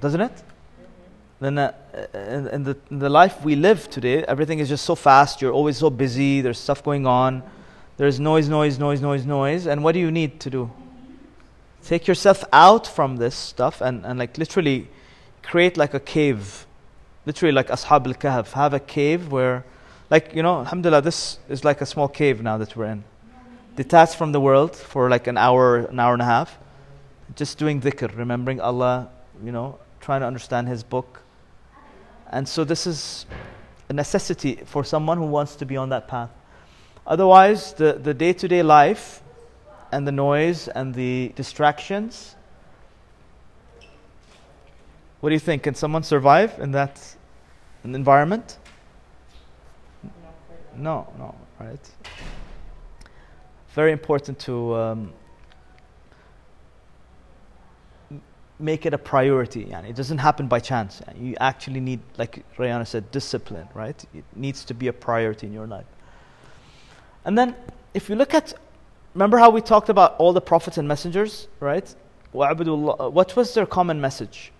doesn't it? Then in the life we live today, everything is just so fast. You're always so busy. There's stuff going on. There's noise, and what do you need to do? Take yourself out from this stuff and like literally create like a cave. Literally like Ashab al-Kahf. Have a cave where, like, you know, alhamdulillah, this is like a small cave now that we're in. Detached from the world for like an hour and a half. Just doing dhikr, remembering Allah, you know, trying to understand His book. And so this is a necessity for someone who wants to be on that path. Otherwise, the day-to-day life and the noise and the distractions. What do you think? Can someone survive in that environment? No, right? Very important to make it a priority. And it doesn't happen by chance. You actually need, like Rayana said, discipline, right? It needs to be a priority in your life. And then, if you look at, remember how we talked about all the prophets and messengers, right? What was their common message?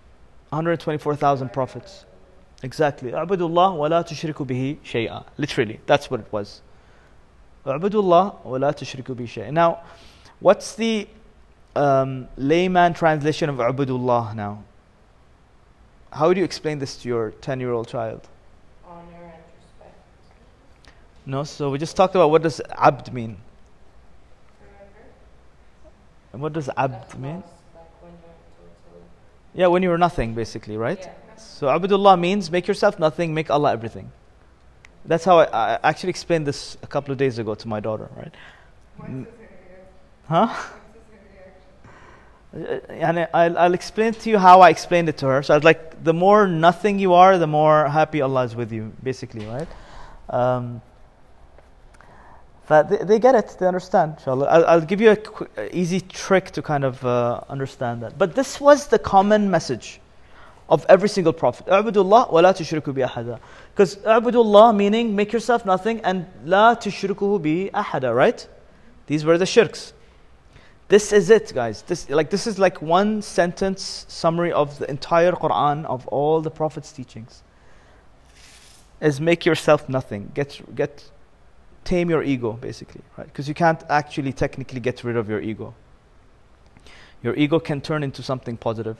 124,000 prophets. Exactly. A'budullah wa la tushriku bihi shay'a. Literally, that's what it was. A'budullah wa la tushriku bihi shay'a. Now, what's the layman translation of A'budullah now? How do you explain this to your 10-year-old child? Honor and respect. No, so we just talked about what does abd mean. And what does abd mean? Yeah, when you were nothing, basically, right? Yeah. So, abdullah means make yourself nothing, make Allah everything. That's how I actually explained this a couple of days ago to my daughter, right? And I'll explain to you how I explained it to her. So, I was like, the more nothing you are, the more happy Allah is with you, basically, right? But they get it, they understand, inshallah. I'll give you an easy trick to kind of understand that. But this was the common message of every single prophet. A'budullah wa la tushriku bi ahada. Because a'budullah meaning make yourself nothing and la tushriku bi ahada, right? These were the shirks. This is it, guys. This is like one sentence summary of the entire Quran, of all the prophet's teachings. Is make yourself nothing. Tame your ego, basically, right? Because you can't actually technically get rid of your ego. Your ego can turn into something positive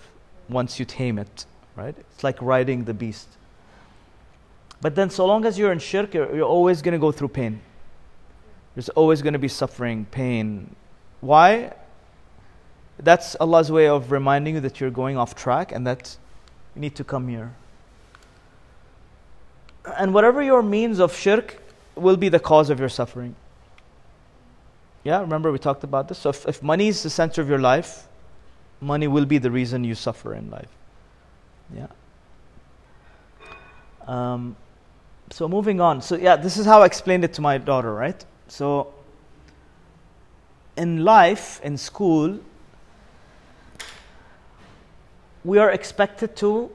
once you tame it, right? It's like riding the beast. But then so long as you're in shirk, you're always going to go through pain. There's always going to be suffering, pain. Why? That's Allah's way of reminding you that you're going off track and that you need to come here. And whatever your means of shirk will be the cause of your suffering. Yeah, remember we talked about this. So if money is the center of your life, money will be the reason you suffer in life. Yeah. So moving on. So yeah, this is how I explained it to my daughter, right? So in life, in school, we are expected to,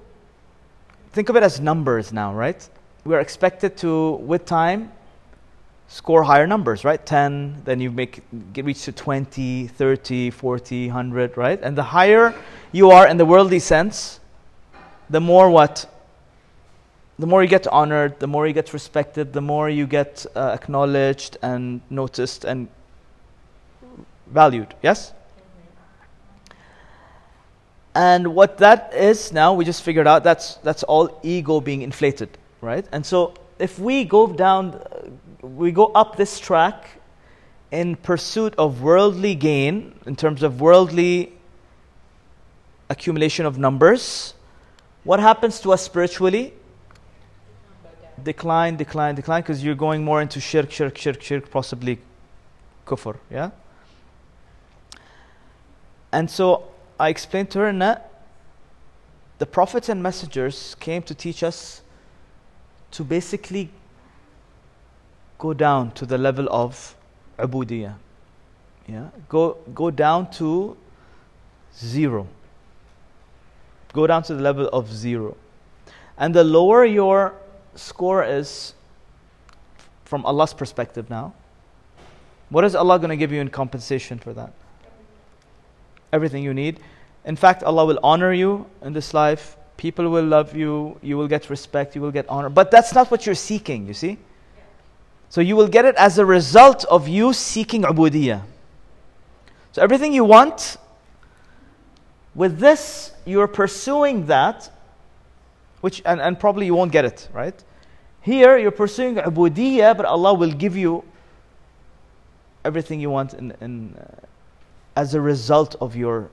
think of it as numbers now, right? We are expected to, with time, score higher numbers, right? 10, then you reach to 20, 30, 40, 100, right? And the higher you are in the worldly sense, the more what? The more you get honored, the more you get respected, the more you get acknowledged and noticed and valued, yes? And what that is now, we just figured out, that's all ego being inflated, right? And so if we go down, we go up this track in pursuit of worldly gain, in terms of worldly accumulation of numbers, what happens to us spiritually? Decline, because you're going more into shirk, possibly kufr, yeah? And so I explained to her that the prophets and messengers came to teach us to basically go down to the level of ubudiyah. Yeah? Go down to zero. Go down to the level of zero. And the lower your score is, from Allah's perspective now, what is Allah going to give you in compensation for that? Everything you need. In fact, Allah will honor you in this life. People will love you. You will get respect. You will get honor. But that's not what you're seeking, you see. So you will get it as a result of you seeking ubudiyah. So everything you want, with this, you're pursuing that, which and probably you won't get it, right? Here, you're pursuing ubudiyah, but Allah will give you everything you want in as a result of your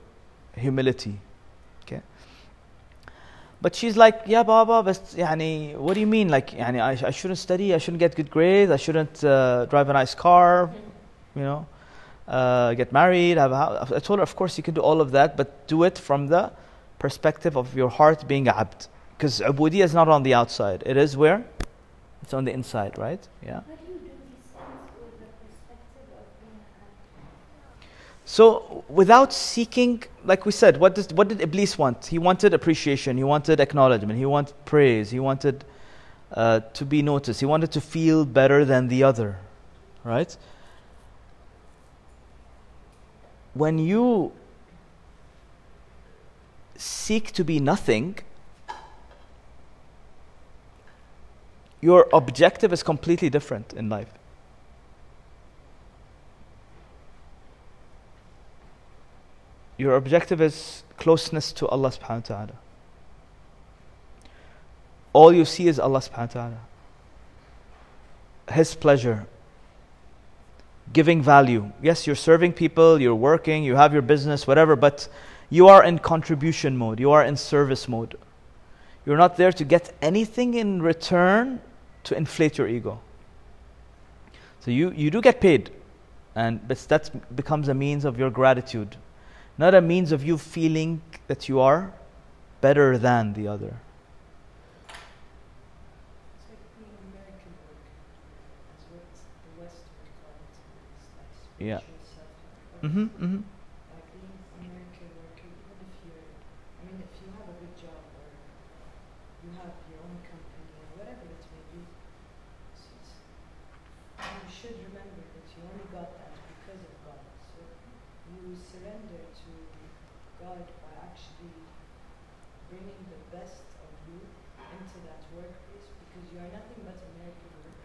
humility, okay? But she's like, yeah, Baba, but yani, what do you mean? Like, yani, I shouldn't study, I shouldn't get good grades, I shouldn't drive a nice car, you know, get married. I told her, of course, you can do all of that, but do it from the perspective of your heart being abd. Because ubudiyya is not on the outside. It is where? It's on the inside, right? Yeah. So without seeking, like we said, what did Iblis want? He wanted appreciation. He wanted acknowledgement. He wanted praise. He wanted to be noticed. He wanted to feel better than the other, right? When you seek to be nothing, your objective is completely different in life. Your objective is closeness to Allah subhanahu wa ta'ala. All you see is Allah subhanahu wa ta'ala. His pleasure. Giving value. Yes, you're serving people, you're working, you have your business, whatever, but you are in contribution mode. You are in service mode. You're not there to get anything in return to inflate your ego. So you do get paid, but that becomes a means of your gratitude. Not a means of you feeling that you are better than the other. It's like the American work, as well as the Western clients, like spiritual self-help. Like the American work, even if if you have a good job or you have your own company or whatever it may be, you should remember that you only got that because of God. So you surrender to God by actually bringing the best of you into that workplace, because you are nothing but American work.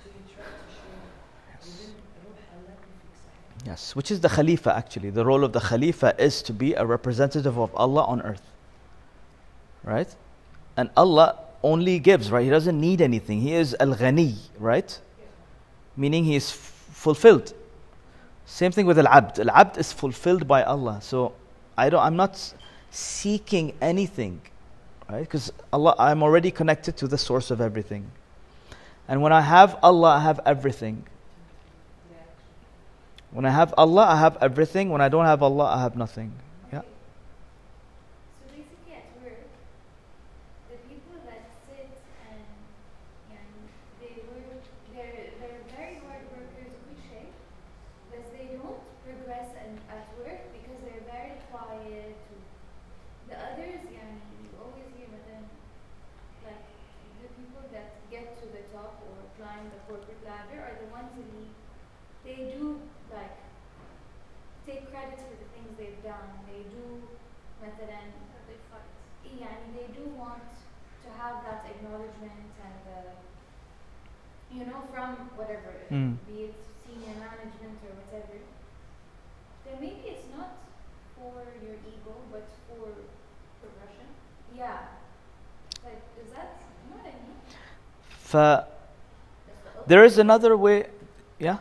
So you try to show within Ruh Allah and fix it. Yes, which is the Khalifa actually. The role of the Khalifa is to be a representative of Allah on earth. Right? And Allah only gives, right? He doesn't need anything. He is Al-Ghani, right? Yeah. Meaning he is fulfilled. Same thing with al-abd. Al-abd is fulfilled by Allah. So I'm not seeking anything, right? Because Allah, I'm already connected to the source of everything. And when I have Allah, I have everything. When I have Allah, I have everything. When I don't have Allah, I have nothing. Yeah. So basically at work, the people that sit and they work, they're very hard workers, cliche, but they don't progress at work because they're very quiet. The others, you always hear about them, like the people that get to the top or climb the corporate ladder are the ones who they do like take credit for the things they've done. They do they do want to have that acknowledgement and from whatever, be it senior management or whatever. Then maybe it's not for your ego but for progression. Yeah. Like is that not what I mean? There is another way, yeah?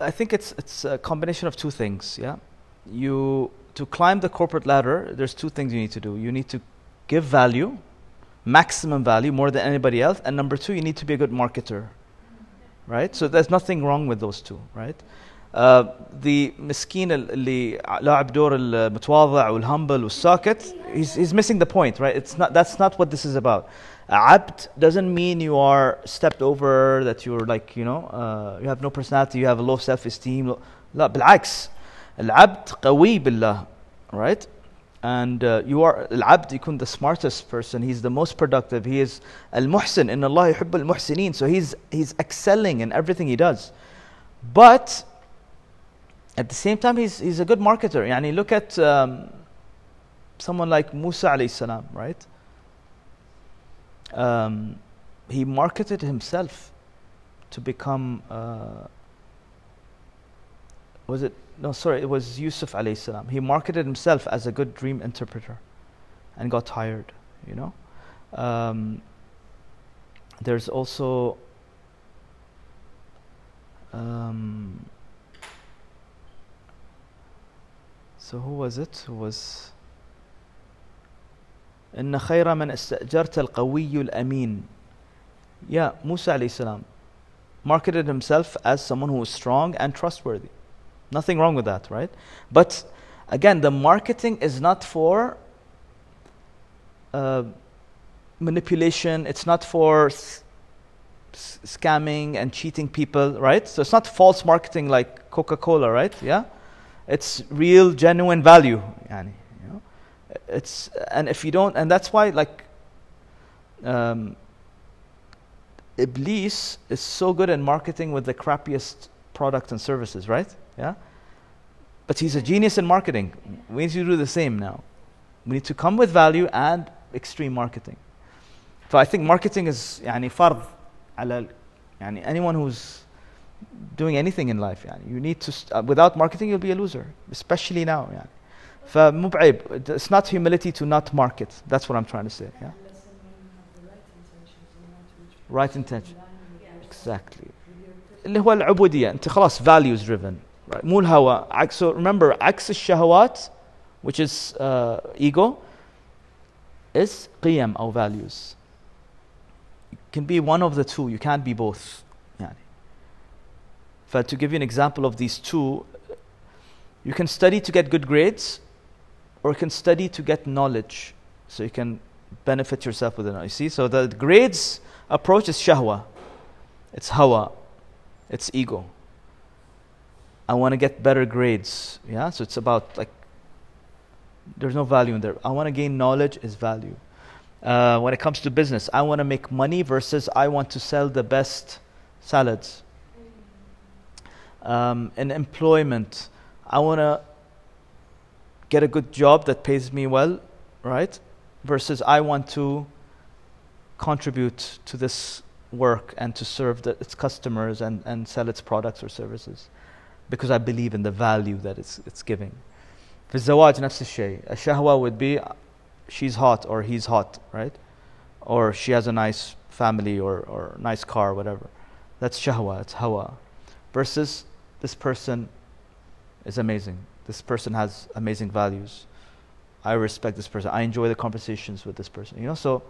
I think it's a combination of two things. Yeah, to climb the corporate ladder, there's two things you need to do. You need to give value, maximum value, more than anybody else, and number two, you need to be a good marketer, right? So there's nothing wrong with those two, right? The miskeen, اللي لاعب دور المتواضع والhumble والساكت, he's missing the point, right? That's not what this is about. Abd doesn't mean you are stepped over, that you're like, you have no personality, you have a low self-esteem. لا بالعكس. العبد قوي بالله, right? And you are العبد يكون the smartest person. He's the most productive. He is المحسن. إن الله يحب المحسنين. So he's excelling in everything he does. But at the same time, he's a good marketer. يعني look at someone like Musa عليه السلام, right? He marketed himself to become. It was Yusuf عليه السلام. He marketed himself as a good dream interpreter, and got hired. There's also. So who was it? إن خير من استأجرت القوي الأمين. Yeah, Musa عليه السلام marketed himself as someone who was strong and trustworthy. Nothing wrong with that, right? But again, the marketing is not for manipulation. It's not for scamming and cheating people, right? So it's not false marketing like Coca-Cola, right? Yeah. It's real, genuine value. That's why Iblis is so good at marketing with the crappiest products and services, right? Yeah. But he's a genius in marketing. We need to do the same now. We need to come with value and extreme marketing. So I think marketing is fard ala anyone who's doing anything in life. You need to without marketing you'll be a loser, especially now. It's not humility to not market. That's what I'm trying to say. Yeah? Right intention. Exactly. اللي هو العبودية. أنت خلاص values driven. مو الهوى. So remember, عكس الشهوات, which is ego, is قيم or values. You can be one of the two. You can't be both. To give you an example of these two, you can study to get good grades, or you can study to get knowledge, so you can benefit yourself with it. You see, so the grades approach is shahwa, it's hawa, it's ego. I want to get better grades, so it's about like There's no value in there. I want to gain knowledge is value. When it comes to business, I want to make money versus I want to sell the best salads. In employment, I want to get a good job that pays me well, right? Versus I want to contribute to this work and to serve its customers and sell its products or services because I believe in the value that it's giving. في الزواج نفس الشيء. A shahwa would be she's hot or he's hot, right? Or she has a nice family or nice car, whatever. That's shahwa, it's hawa. Versus this person is amazing. This person has amazing values. I respect this person. I enjoy the conversations with this person. You know, so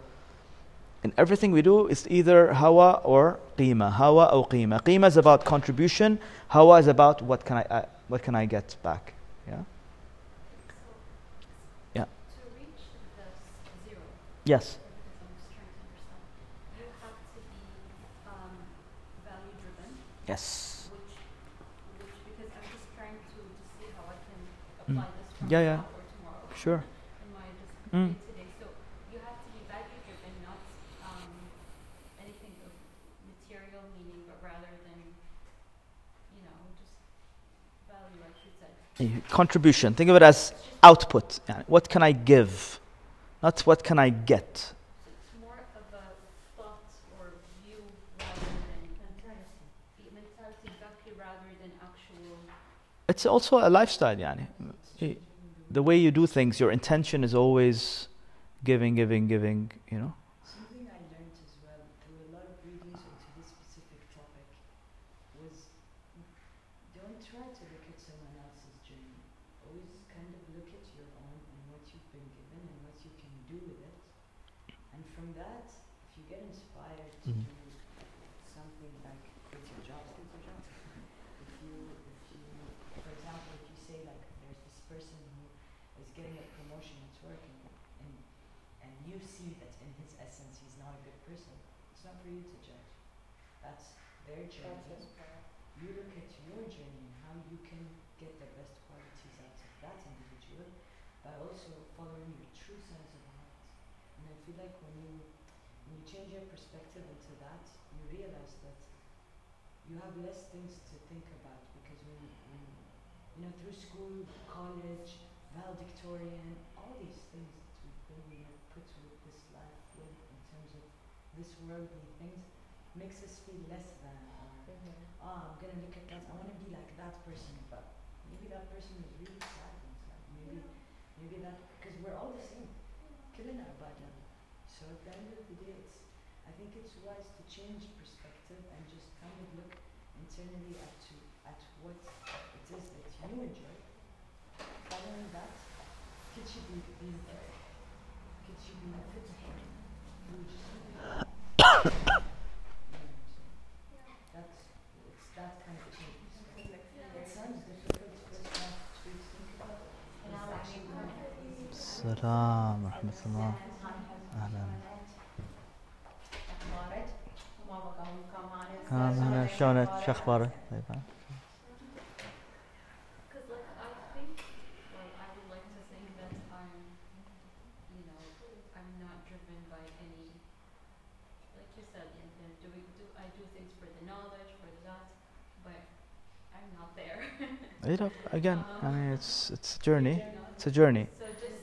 in everything we do, it's either hawa or qima. Hawa or qima. Qima is about contribution. Hawa is about what can I get back. Yeah. Yeah. To reach the zero. Yes. You have to be value driven. Yes. Yeah. Or sure. In my today. So you have to be value driven, not anything of material meaning, but rather than, just value, like you said. Contribution. Think of it as output. What can I give? Not what can I get. So it's more of a thought or view rather than mentality, exactly, rather than actual. It's also a lifestyle, The way you do things, your intention is always giving, Something I learned as well through a lot of readings into this specific topic was don't try to look at someone else's journey. Always kind of look at your own and what you've been given and what you can do with it. And from that, if you get inspired to do something like quit your job. If you say like there's this person who is getting a promotion at work and you see that in his essence he's not a good person, it's not for you to judge. That's their journey. You look at your journey and how you can get the best qualities out of that individual by also following your true sense of heart. And I feel like when you change your perspective into that, you realize that you have less things to think about because when through school, college, valedictorian, all these things that we've been put with this life with in terms of this worldly things makes us feel less than. I'm gonna look at that. I want to be like that person, but maybe that person is really sad inside. Maybe that, because we're all the same, killing our body. So at the end of the day, I think it's wise to change perspective and just kind of look internally at what it is that you enjoy. Following that, could you be there? Could you be fit? It's that kind of change. It sounds difficult to think about it. Salaam, rahmatullah. أهلا. شلونك؟ شو أخبارك؟ Again, it's a journey. It's a journey. So just to kind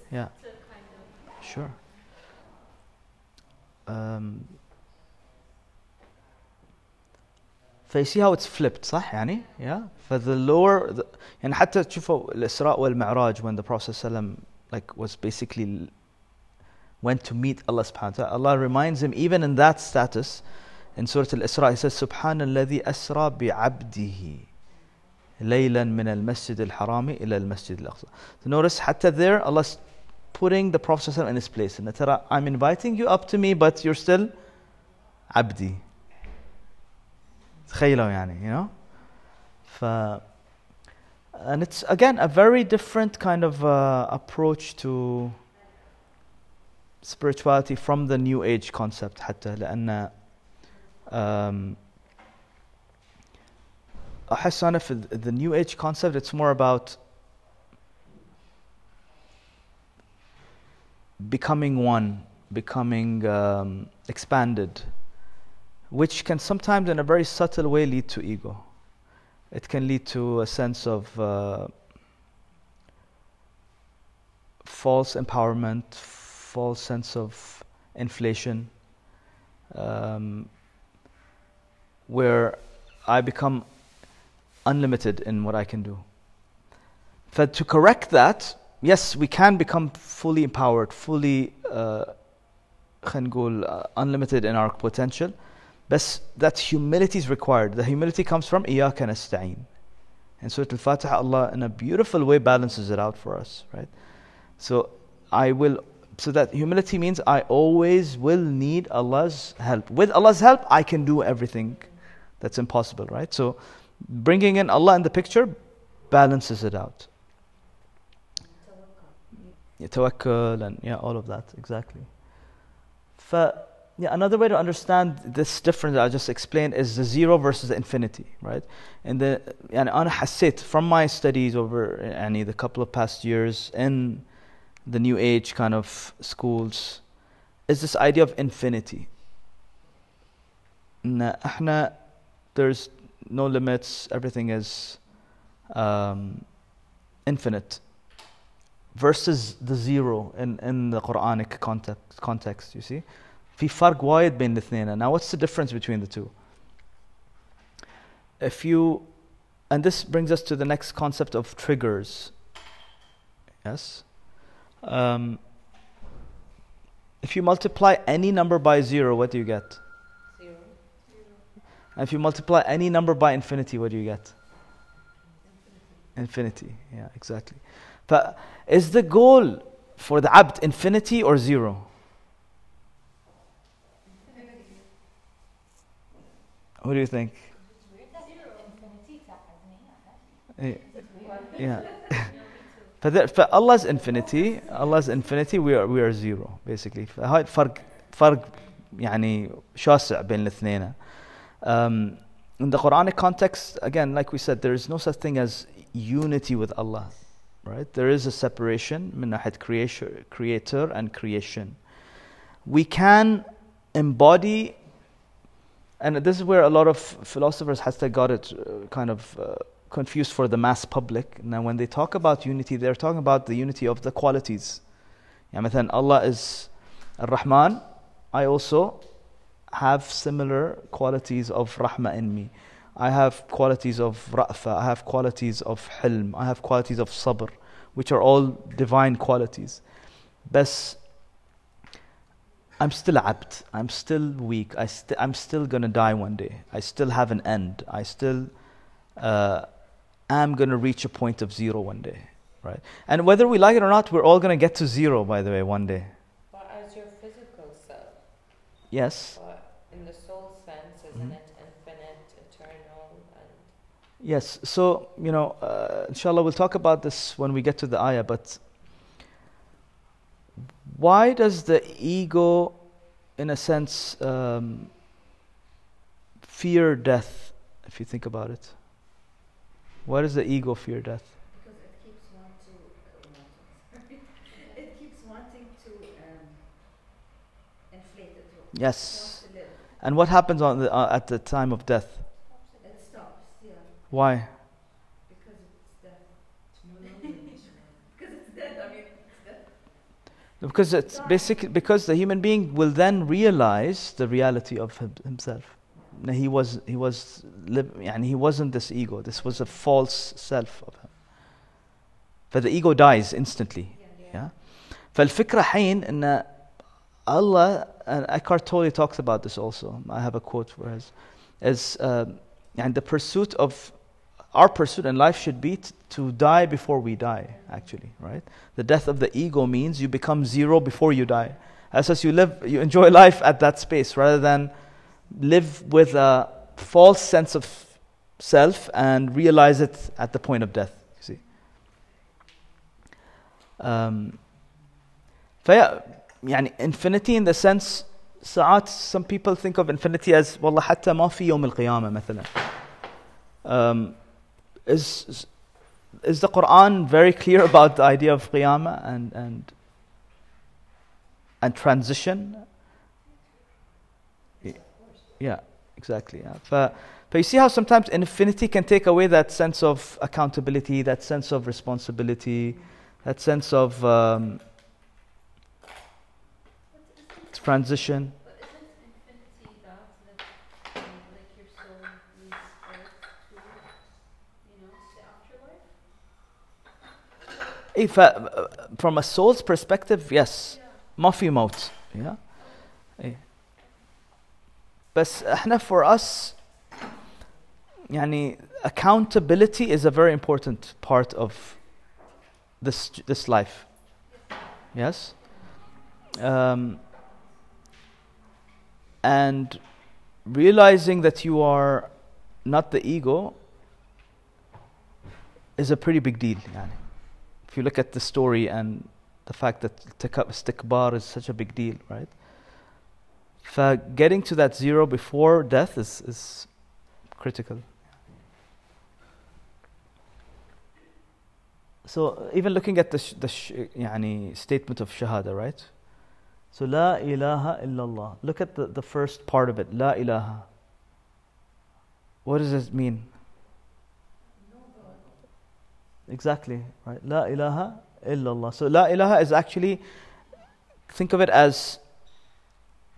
of sure. You see how it's flipped, صح يعني? Yeah. For the lower, and حتى تشوفوا الإسراء والمعراج when the Prophet ﷺ was basically went to meet Allah subhanahu wa ta'ala. Allah reminds him even in that status in Surah Al-Isra. He says, "Subhanalladhi asra bi abdihi." لَيْلًا مِنَ الْمَسْجِدِ الْحَرَامِ إِلَى الْمَسْجِدِ الْأَقْصَى. So notice, حتى there, Allah's putting the Prophet in his place. And I'm inviting you up to me, but you're still abdi. And it's, again, a very different kind of approach to spirituality from the New Age concept, حتى لأن أحس أنا في the New Age concept, it's more about becoming one, becoming expanded, which can sometimes in a very subtle way lead to ego. It can lead to a sense of false empowerment, false sense of inflation, where I become unlimited in what I can do. But to correct that, yes, we can become fully empowered, fully unlimited in our potential. But that humility is required. The humility comes from Iyaka Nasta'een. And Surah Al-Fatiha, Allah in a beautiful way balances it out for us, right? So that humility means I always will need Allah's help. With Allah's help, I can do everything that's impossible, right? So bringing in Allah in the picture balances it out. Tawakkul and all of that, exactly. Another way to understand this difference that I just explained is the zero versus the infinity, right? And أنا حسيت from my studies over the couple of past years in the new age kind of schools is this idea of infinity. There's no limits, everything is infinite, versus the zero in the Quranic context, you see. في فرق وايد بين الاثنين. Now what's the difference between the two? And this brings us to the next concept of triggers. Yes? If you multiply any number by zero, what do you get? Zero. And if you multiply any number by infinity, what do you get? Infinity. Yeah, exactly. But is the goal for the abd infinity or zero? What do you think? Yeah. For Allah's infinity, we are zero, basically. فهاي فرق يعني شاسع بين الاثنين. In the Quranic context, again, like we said, there is no such thing as unity with Allah, right? There is a separation من ناحية creator and creation. We can embody. And this is where a lot of philosophers got it confused for the mass public. Now, when they talk about unity, they're talking about the unity of the qualities. مثلا, Allah is Ar-Rahman. I also have similar qualities of Rahmah in me. I have qualities of Ra'fa. I have qualities of Hilm. I have qualities of Sabr, which are all divine qualities. But I'm still abd, I'm still weak, I'm still going to die one day, I still have an end, I still am going to reach a point of zero one day, right? And whether we like it or not, we're all going to get to zero, by the way, one day. But as your physical self. Yes. In the soul sense, isn't it infinite, eternal? And yes, so, inshallah, we'll talk about this when we get to the ayah, but why does the ego, in a sense, fear death, if you think about it? Why does the ego fear death? Because it keeps wanting to inflate the truth. Yes. And what happens at the time of death? It stops, yeah. Why? Because it's basic. Because the human being will then realize the reality of himself. He wasn't this ego. This was a false self of him. But the ego dies instantly. Yeah. فالفكرة حين إن Allah, and Eckhart Tolle talks about this also. I have a quote for his. Our pursuit in life should be to die before we die, actually, right? The death of the ego means you become zero before you die. As such, you enjoy life at that space rather than live with a false sense of self and realize it at the point of death, you see. Infinity in the sense, some people think of infinity as, Wallah, hatta ma fi yawm al-qiyamah, مثلا. Is the Quran very clear about the idea of Qiyamah and and transition. Yeah, exactly. Yeah. But you see how sometimes infinity can take away that sense of accountability, that sense of responsibility, that sense of transition. But isn't infinity that your soul leaves earth to, the afterlife? If from a soul's perspective, yes, Mafi Maut. Yeah. But for us, accountability is a very important part of this life. Yes. And realizing that you are not the ego is a pretty big deal. If you look at the story and the fact that istikbar is such a big deal, right? So getting to that zero before death is critical. So even looking at the statement of Shahada, right? So, La ilaha illallah. Look at the first part of it. La ilaha. What does this mean? No God. Exactly, right? La ilaha illallah. So, La ilaha is actually, think of it as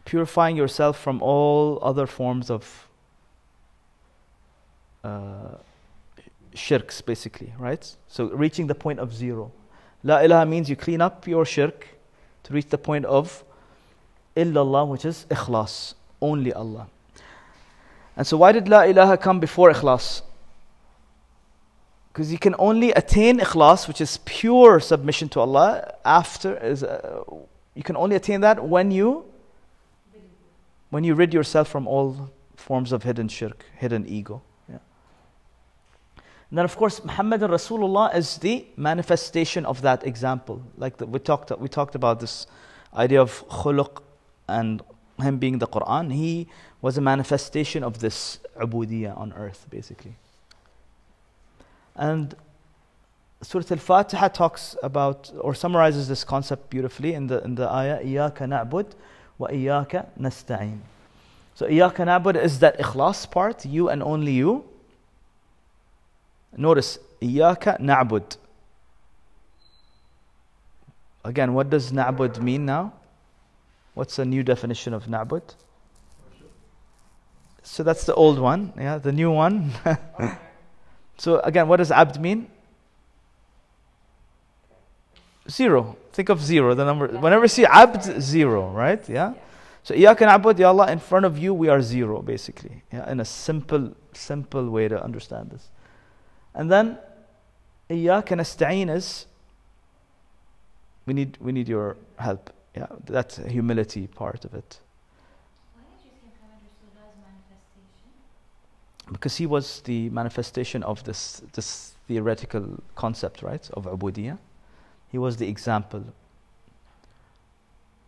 purifying yourself from all other forms of shirks, basically, right? So, reaching the point of zero. La ilaha means you clean up your shirk to reach the point of illallah, which is ikhlas, only Allah. And so why did la ilaha come before ikhlas? Because you can only attain ikhlas, which is pure submission to Allah, you can only attain that when you rid yourself from all forms of hidden shirk, hidden ego. Yeah. And then, of course, Muhammad and Rasulullah is the manifestation of that example. Like we talked about this idea of khuluq and him being the Quran. He was a manifestation of this ubudiyya on earth, basically. And Surah Al-Fatiha talks about or summarizes this concept beautifully in the ayah, Iyaka na'bud wa Iyaka nasta'in. So Iyaka na'bud is that ikhlas part, you and only you. Notice, Iyaka na'bud. Again, what does na'bud mean now? What's a new definition of na'bud? So that's the old one, yeah, the new one. So again, what does abd mean? Zero. Think of zero, the number. Whenever you see abd, zero, right? Yeah. So Iyaka na'bud, Ya Allah, in front of you we are zero, basically. Yeah, in a simple way to understand this. And then, Iyaka nasta'een is, we need your help. Yeah, that's a humility part of it. Why did you think of Rasulullah's manifestation? Because he was the manifestation of this theoretical concept, right, of ubudiyya. He was the example.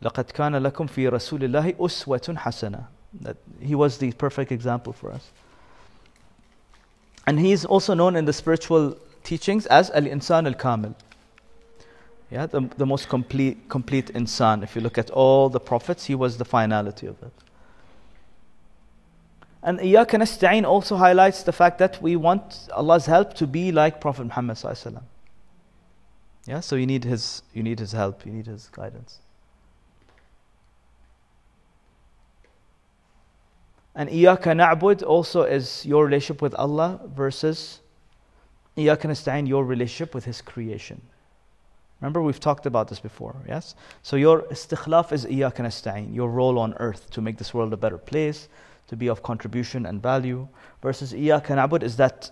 لَقَدْ كَانَ لَكُمْ فِي رَسُولِ اللَّهِ أُسْوَةٌ حَسَنَةٌ. That he was the perfect example for us. And he is also known in the spiritual teachings as Al-Insan Al-Kamil. Yeah, the most complete insan. If you look at all the prophets, he was the finality of it. And Iyaka Nasta'een also highlights the fact that we want Allah's help to be like Prophet Muhammad Sallallahu Alaihi Wasallam. Yeah, so you need his help, you need his guidance. And Iyaka na'bud also is your relationship with Allah versus Iyaka nasta'in, your relationship with His creation. Remember, we've talked about this before, yes? So your istikhlaf is Iyaka nasta'in, your role on earth to make this world a better place, to be of contribution and value, versus Iyaka na'bud is that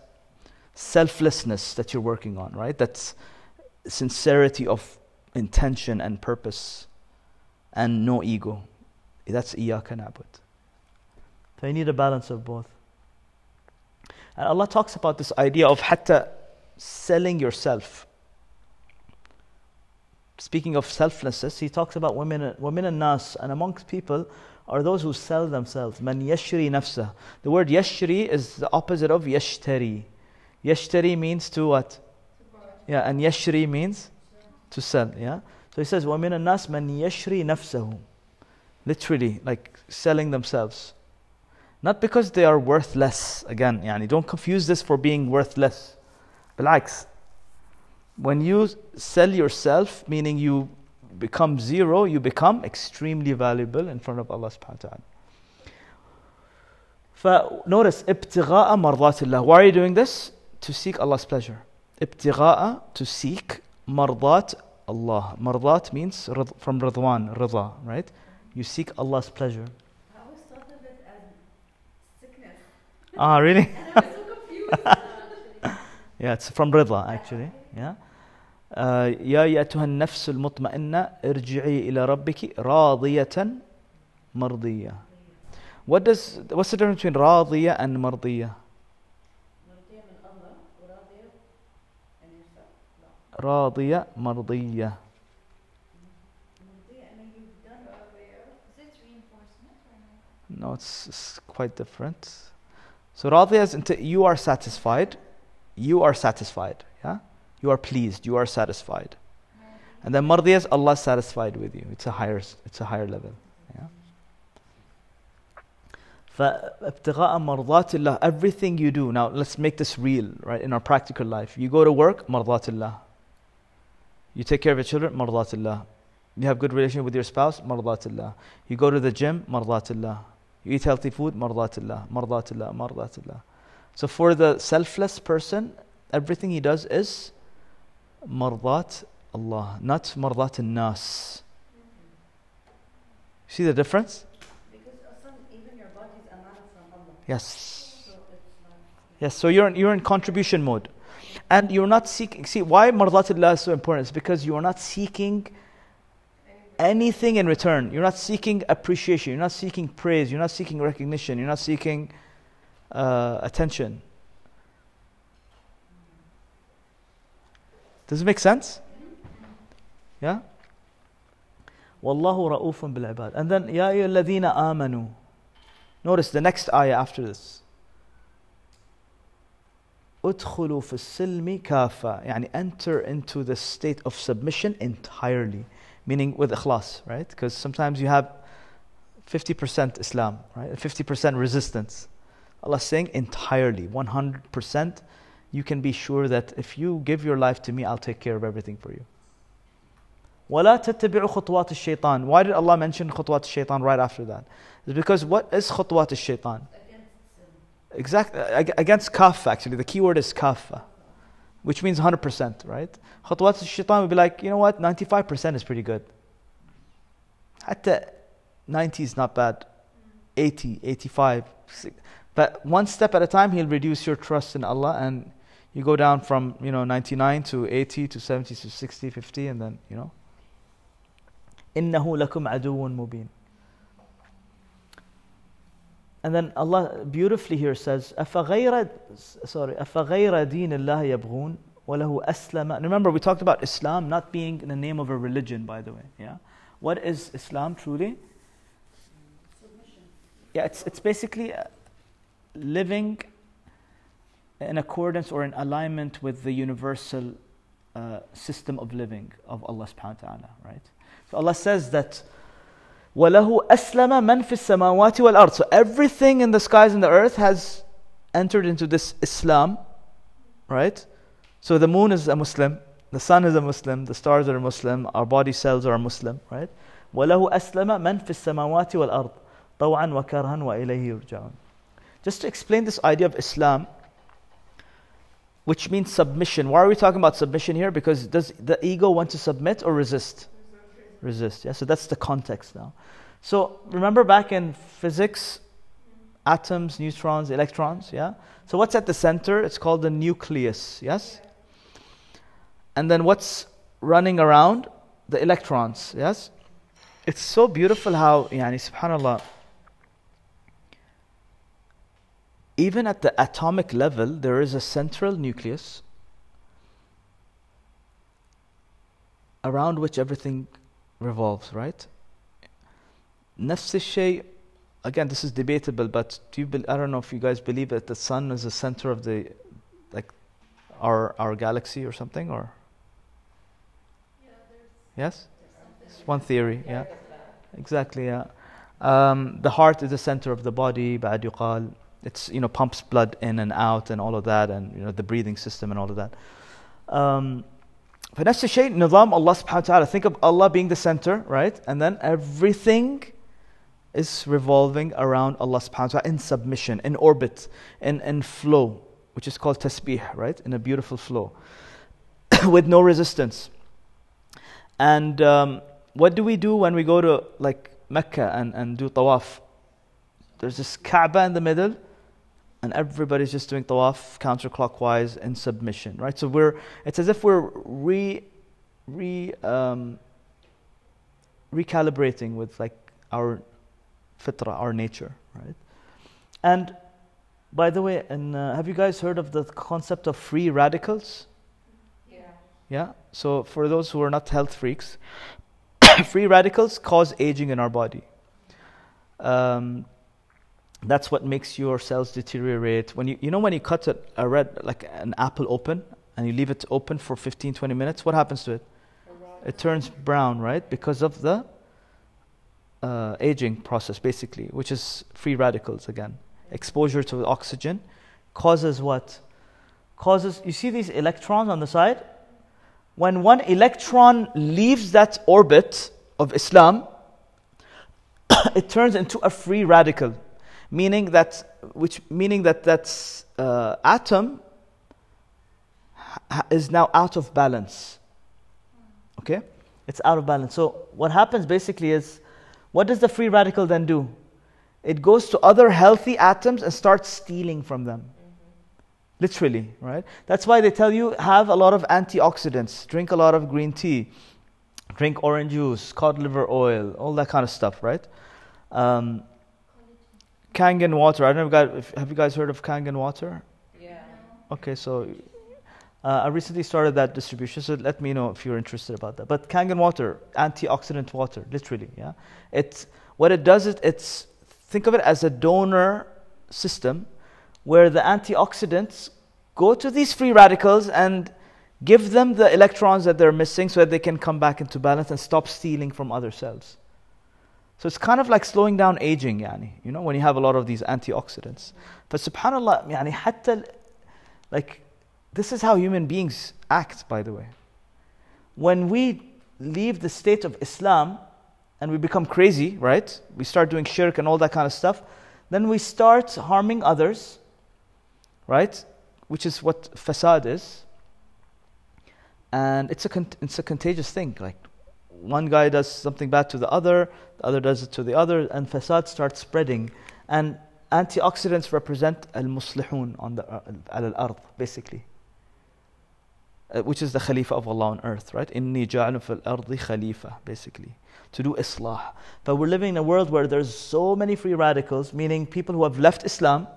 selflessness that you're working on, right? That's sincerity of intention and purpose and no ego. That's Iyaka na'bud. So you need a balance of both. And Allah talks about this idea of hatta selling yourself. Speaking of selflessness, He talks about women and nas, and amongst people are those who sell themselves. Man yashri nafsa. The word yashri is the opposite of yashtari. Yashtari means to what? To buy. Yeah, and yashri means to sell. Yeah. So he says, وَمِنَ النَّاسِ مَنْ يَشْرِي نَفْسَهُ. Literally, like selling themselves. Not because they are worthless. Again, yani, don't confuse this for being worthless. Bil'aks. When you sell yourself, meaning you become zero, you become extremely valuable in front of Allah subhanahu wa ta'ala. Notice, ابتغاء مرضات الله. Why are you doing this? To seek Allah's pleasure. ابتغاء, to seek, مرضات Allah. Mardat means from Radwan, Rida, right? You seek Allah's pleasure. I always thought of it as sickness. Ah, really? I was so confused. Yeah, it's from Rida actually. Yeah. يا أيتها النفس المطمئنة ارجعي إلى ربك راضية مرضية. What's the difference between راضية and مرضية? راضية مرضية. No, it's quite different. So راضية is until you are satisfied. You are satisfied. Yeah, you are pleased. You are satisfied. And then مرضية is Allah satisfied with you. It's a higher level. Yeah. فابتغاء مرضات الله. Everything you do now. Let's make this real, right? In our practical life, you go to work, مرضات الله. You take care of your children, mardatillah. You have good relation with your spouse, mardatillah. You go to the gym, mardatillah. You eat healthy food, mardatillah, mardatillah, mardatillah. So for the selfless person, everything he does is mardat Allah, not mardat al-nas. See the difference? Because even your body is amana from Allah. Yes. Yes. So you're in contribution mode. And you're not seeking. See why mardatillah is so important. It's because you are not seeking anything in return. You're not seeking appreciation. You're not seeking praise. You're not seeking recognition. You're not seeking attention. Does it make sense? Yeah. Wallahu raufun bil ibad. And then ya ayyuhalladhina amanu. Notice the next ayah after this. أدخلوا في السلم كافة, يعني enter into the state of submission entirely, meaning with ikhlas, right? Because sometimes you have 50% Islam, right? 50% resistance. Allah is saying entirely, 100%. You can be sure that if you give your life to me, I'll take care of everything for you. ولا تتبعوا خطوات الشيطان. Why did Allah mention خطوات الشيطان right after that? It's because what is خطوات الشيطان? Exactly, against kaffa actually. The key word is kaffa, which means 100%, right? Khatwat al-shaitan would be like, you know what, 95% is pretty good. Hatta 90 is not bad. 80, 85. But one step at a time, he'll reduce your trust in Allah and you go down from, 99 to 80 to 70 to 60, 50, and then, إِنَّهُ لَكُمْ عَدُوٌ مُبِينٌ. And then Allah beautifully here says, أَفَغَيْرَ دِينِ اللَّهِ يَبْغُونَ وَلَهُ أَسْلَمَ. Remember, we talked about Islam not being in the name of a religion, by the way. Yeah? What is Islam truly? Submission. Yeah, it's basically living in accordance or in alignment with the universal system of living of Allah subhanahu wa ta'ala, right? So Allah says that, وَلَهُ أَسْلَمَ مَنْ فِي السَّمَاوَاتِ وَالْأَرْضِ. So everything in the skies and the earth has entered into this Islam, right? So the moon is a Muslim, the sun is a Muslim, the stars are Muslim, our body cells are Muslim, right? وَلَهُ أَسْلَمَ مَنْ فِي السَّمَاوَاتِ وَالْأَرْضِ طَوْعًا وَكَرْهًا وَإِلَيْهِ يُرْجَعُونَ. Just to explain this idea of Islam, which means submission. Why are we talking about submission here? Because does the ego want to submit or resist? Resist. Yeah, so that's the context now. So remember back in physics, atoms, neutrons, electrons, yeah? So what's at the center? It's called the nucleus, yes? And then what's running around? The electrons, yes? It's so beautiful how, subhanAllah, even at the atomic level, there is a central nucleus around which everything revolves, right? Nafs al-shay, again, this is debatable, but I don't know if you guys believe that the sun is the center of the, our galaxy or something, or? Yeah, yes? It's one theory, yeah. Exactly, yeah. The heart is the center of the body, ba'd yuqal. It's, you know, pumps blood in and out and all of that, and, you know, the breathing system and all of that. فنفس الشيء نظام Allah subhanahu wa ta'ala. Think of Allah being the center, right? And then everything is revolving around Allah subhanahu wa ta'ala in submission, in orbit, in flow, which is called tasbih, right? In a beautiful flow, with no resistance. And what do we do when we go to, like, Mecca and do tawaf? There's this Kaaba in the middle, and everybody's just doing tawaf counterclockwise in submission, right? So it's as if we're recalibrating with, like, our fitra, our nature, right? And by the way, have you guys heard of the concept of free radicals? Yeah. Yeah. So for those who are not health freaks, free radicals cause aging in our body. That's what makes your cells deteriorate. When you know when you cut an apple open and you leave it open for 15-20 minutes, what happens to it? It turns brown, right? Because of the aging process, basically, which is free radicals again. Exposure to oxygen causes what? Causes, you see these electrons on the side? When one electron leaves that orbit of Islam, it turns into a free radical, meaning that atom is now out of balance. Okay, it's out of balance. So what happens basically is, what does the free radical then do? It goes to other healthy atoms and starts stealing from them. Literally, right? That's why they tell you, have a lot of antioxidants, drink a lot of green tea, drink orange juice, cod liver oil, all that kind of stuff, right? Kangen water. I don't know if have you guys heard of Kangen water? Yeah. Okay, so I recently started that distribution, so let me know if you're interested about that. But Kangen water, antioxidant water, literally, yeah? What it does is, think of it as a donor system, where the antioxidants go to these free radicals and give them the electrons that they're missing so that they can come back into balance and stop stealing from other cells. So it's kind of like slowing down aging, yani, you know, when you have a lot of these antioxidants. But subhanAllah, yani, hatta, like, this is how human beings act, by the way. When we leave the state of Islam and we become crazy, right? We start doing shirk and all that kind of stuff. Then we start harming others, right? Which is what fasad is, and it's a contagious thing. Like, one guy does something bad to the other does it to the other, and fasad starts spreading. And antioxidants represent al-muslihun on the al-ard, basically, which is the khalifa of Allah on earth, right? Inni ja'alu fil ardi khalifa, basically, to do islah. But we're living in a world where there's so many free radicals, meaning people who have left Islam,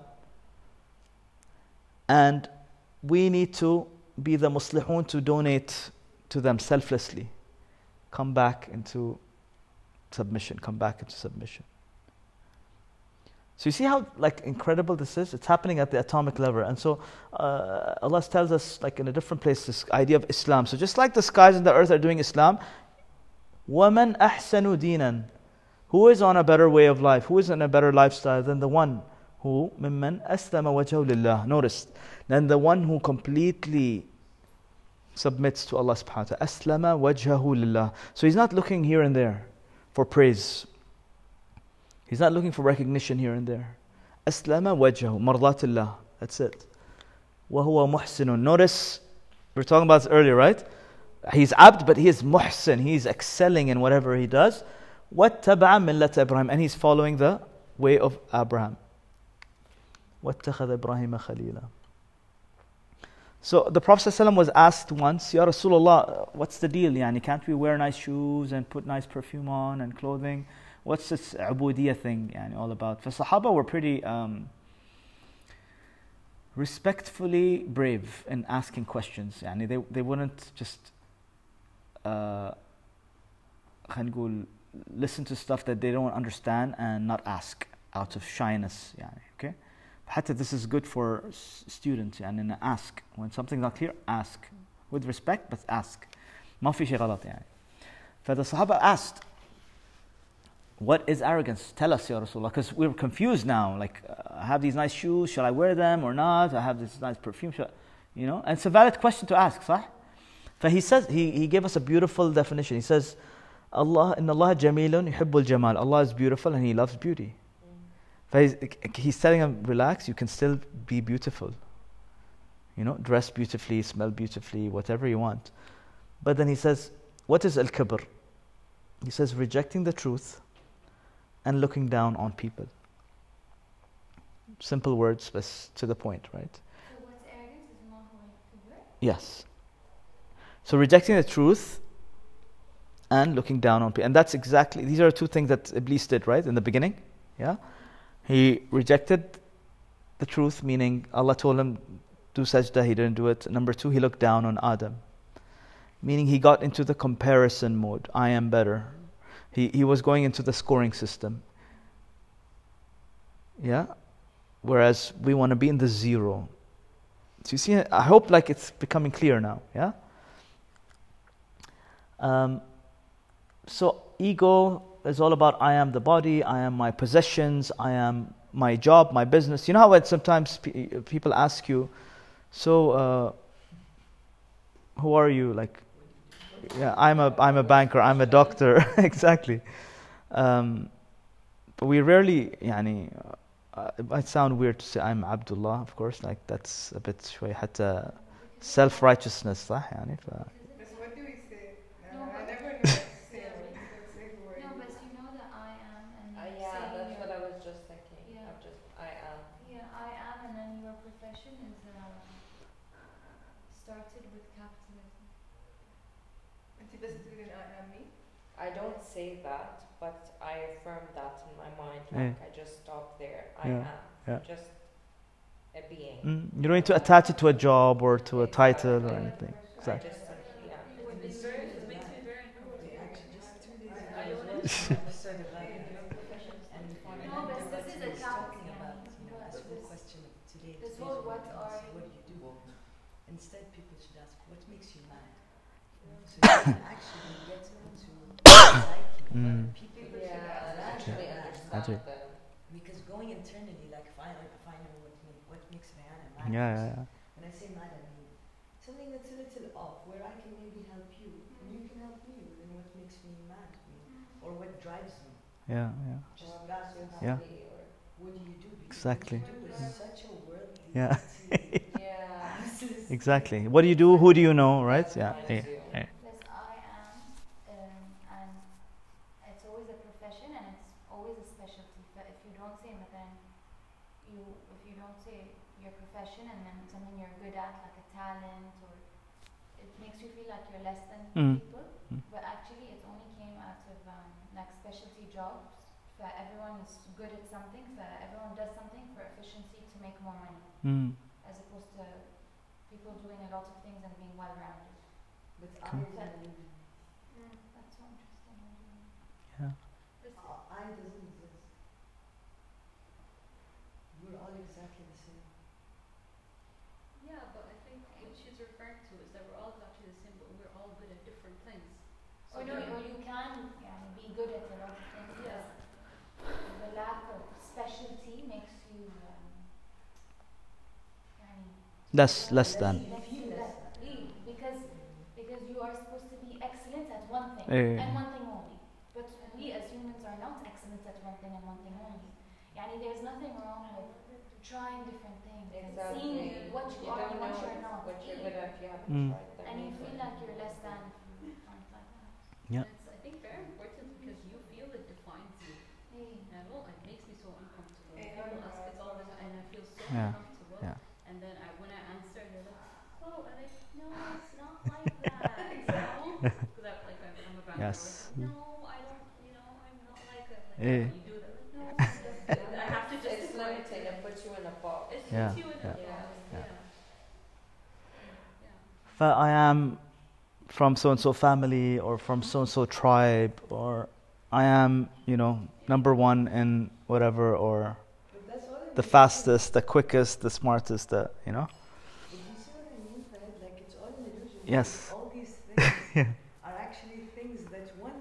and we need to be the muslihun to donate to them selflessly. Come back into submission. So you see how, like, incredible this is? It's happening at the atomic level. And so Allah tells us, like, in a different place, this idea of Islam. So just like the skies and the earth are doing Islam, وَمَنْ أَحْسَنُ دِينًا, who is on a better way of life? Who is in a better lifestyle than the one who مِمَّنْ أَسْلَمَ وَجْهَهُ لِلَّهِ, notice, than the one who completely submits to Allah subhanahu wa ta'ala. أَسْلَمَ وَجْهَهُ لِلَّهِ. So he's not looking here and there for praise. He's not looking for recognition here and there. Aslama wajhahu, mardatillah. That's it. Wa huwa muhsinun. Notice, we were talking about this earlier, right? He's abd, but he is muhsin. He's excelling in whatever he does. Wattaba'a millat Ibrahim. And he's following the way of Abraham. Wattakhadha Ibrahima khalila. So the Prophet ﷺ was asked once, Ya Rasulullah, what's the deal? Yani, can't we wear nice shoes and put nice perfume on and clothing? What's this ubudiyya thing all about? The Sahaba were pretty respectfully brave in asking questions. Yani they wouldn't just listen to stuff that they don't understand and not ask out of shyness. Yani, okay? Hatta this is good for students. Yani, ask. When something's not clear, ask. With respect, but ask. ما في شيء غلط. The Sahaba asked, what is arrogance? Tell us, Ya Rasulullah, because we're confused now. Like, I have these nice shoes, shall I wear them or not? I have this nice perfume, you know? And it's a valid question to ask, صح? So he says, he gave us a beautiful definition. He says, Allah, inna Allah jamilun yuhibbul jamal. Allah is beautiful and He loves beauty. He's telling him, relax, you can still be beautiful. You know, dress beautifully, smell beautifully, whatever you want. But then he says, what is al-kibr? He says, rejecting the truth and looking down on people. Simple words, but to the point, right? So what's arrogance is not kibr? Yes. So rejecting the truth and looking down on people. And that's exactly, these are two things that Iblis did, right? In the beginning, yeah? He rejected the truth, meaning Allah told him, do sajda, he didn't do it. Number two, he looked down on Adam, meaning he got into the comparison mode. I am better. He was going into the scoring system. Yeah? Whereas we want to be in the zero. So you see, I hope like it's becoming clear now. Yeah? So ego is all about I am the body, I am my possessions, I am my job, my business. You know how sometimes people ask you, so who are you? Like, yeah, I'm a banker, I'm a doctor. Exactly. But we rarely, it might sound weird to say I'm Abdullah, of course, like that's a bit شوي حتى self-righteousness, صح يعني. What do we say? No, I never know. Say word. No, but you know that I am, and yeah, that's what I was just thinking. Yeah. I am. Yeah, I am, and then your profession is started with capitalism. I don't say that, but I affirm that in my mind. Like I just stop there. I am just a being. You don't need to attach it to a job or to a title or anything. Exactly. It makes me very angry. Actually, just 2 days ago, I don't understand like your profession and no, but this is a talking about. You know, ask the question today. This whole what are you? What do you do? Instead, people should ask, what makes you mad? So you can actually get into people actually understand that. Because going internally, like if I know what makes Rayana mad. When I say mad, I mean something that's a little off, where I can maybe help you, and you can help me. Then what makes me mad, or what drives me? Just ask yourself, or what do you do? Because exactly. It's such a world. Exactly. What do you do? Who do you know? Right? Less than people, but actually it only came out of like specialty jobs where everyone is good at something, where everyone does something for efficiency to make more money, as opposed to people doing a lot of things and being well-rounded. With others and that's so interesting. I doesn't exist. We're all exactly the same. Yeah, but I think what she's referring to is that we're all exactly the same, but we're all good at different things. So you can be good at a lot of things. Yeah. The lack of specialty makes you less than. Because you are supposed to be excellent at one thing and one thing only. But we as humans are not excellent at one thing and one thing only. There's nothing wrong with trying different things, seeing what you are and what you are not, what you're good at, and you feel like you're less than. It's, I think, very important because you feel it defines you. And it makes me so uncomfortable. People ask it all the time, and I feel so uncomfortable. And then when I answer, they're like, "Oh, and no, it's not like that." Because I'm a bad person. No, I don't. I'm not like that. You do that. I have to just limitate and put you in a box. I am from so and so family, or from so and so tribe, or I am, number one in whatever, or the fastest, the quickest, the smartest, the. Did you see what I mean? Like it's all an illusion. All these things are actually things that one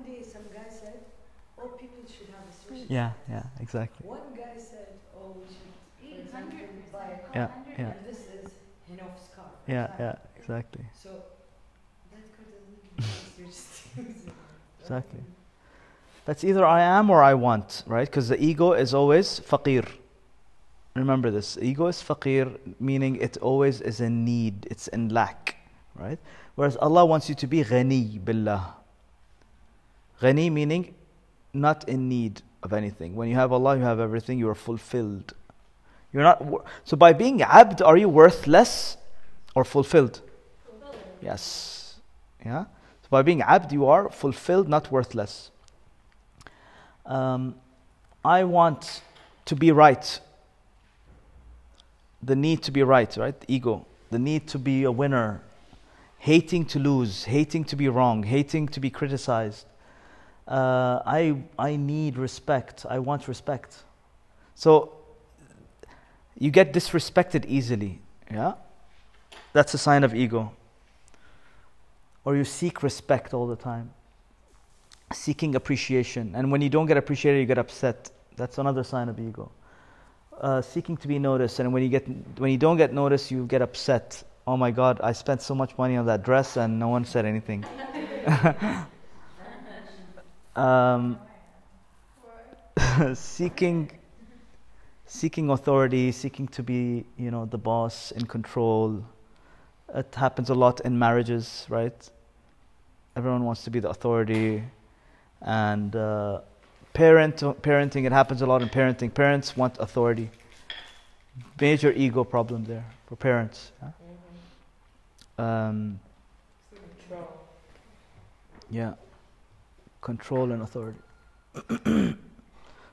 should. Yeah, yeah, exactly. One guy said, "Oh, we should eat 100 by a car." Yeah, yeah. And this is Hinof's car. Yeah, yeah, exactly. So that could be exactly. That's either I am or I want, right? Because the ego is always faqir. Remember this: ego is faqir, meaning it always is in need, it's in lack, right? Whereas Allah wants you to be ghani billah. Ghani meaning not in need of anything. When you have Allah, you have everything. You are fulfilled. You're not so by being abd, are you worthless or fulfilled? Fulfilled. Yes. Yeah. So by being abd, you are fulfilled, not worthless. I want to be right. The need to be right? Ego. The need to be a winner. Hating to lose, hating to be wrong, hating to be criticized. I need respect. I want respect. So you get disrespected easily. Yeah, that's a sign of ego. Or you seek respect all the time, seeking appreciation. And when you don't get appreciated, you get upset. That's another sign of ego. Seeking to be noticed, and when you don't get noticed, you get upset. Oh my God, I spent so much money on that dress and no one said anything. Seeking authority, seeking to be, the boss, in control. It happens a lot in marriages, right? Everyone wants to be the authority. And parenting, it happens a lot in parenting. Parents want authority. Major ego problem there for parents. Huh? Yeah. Control and authority.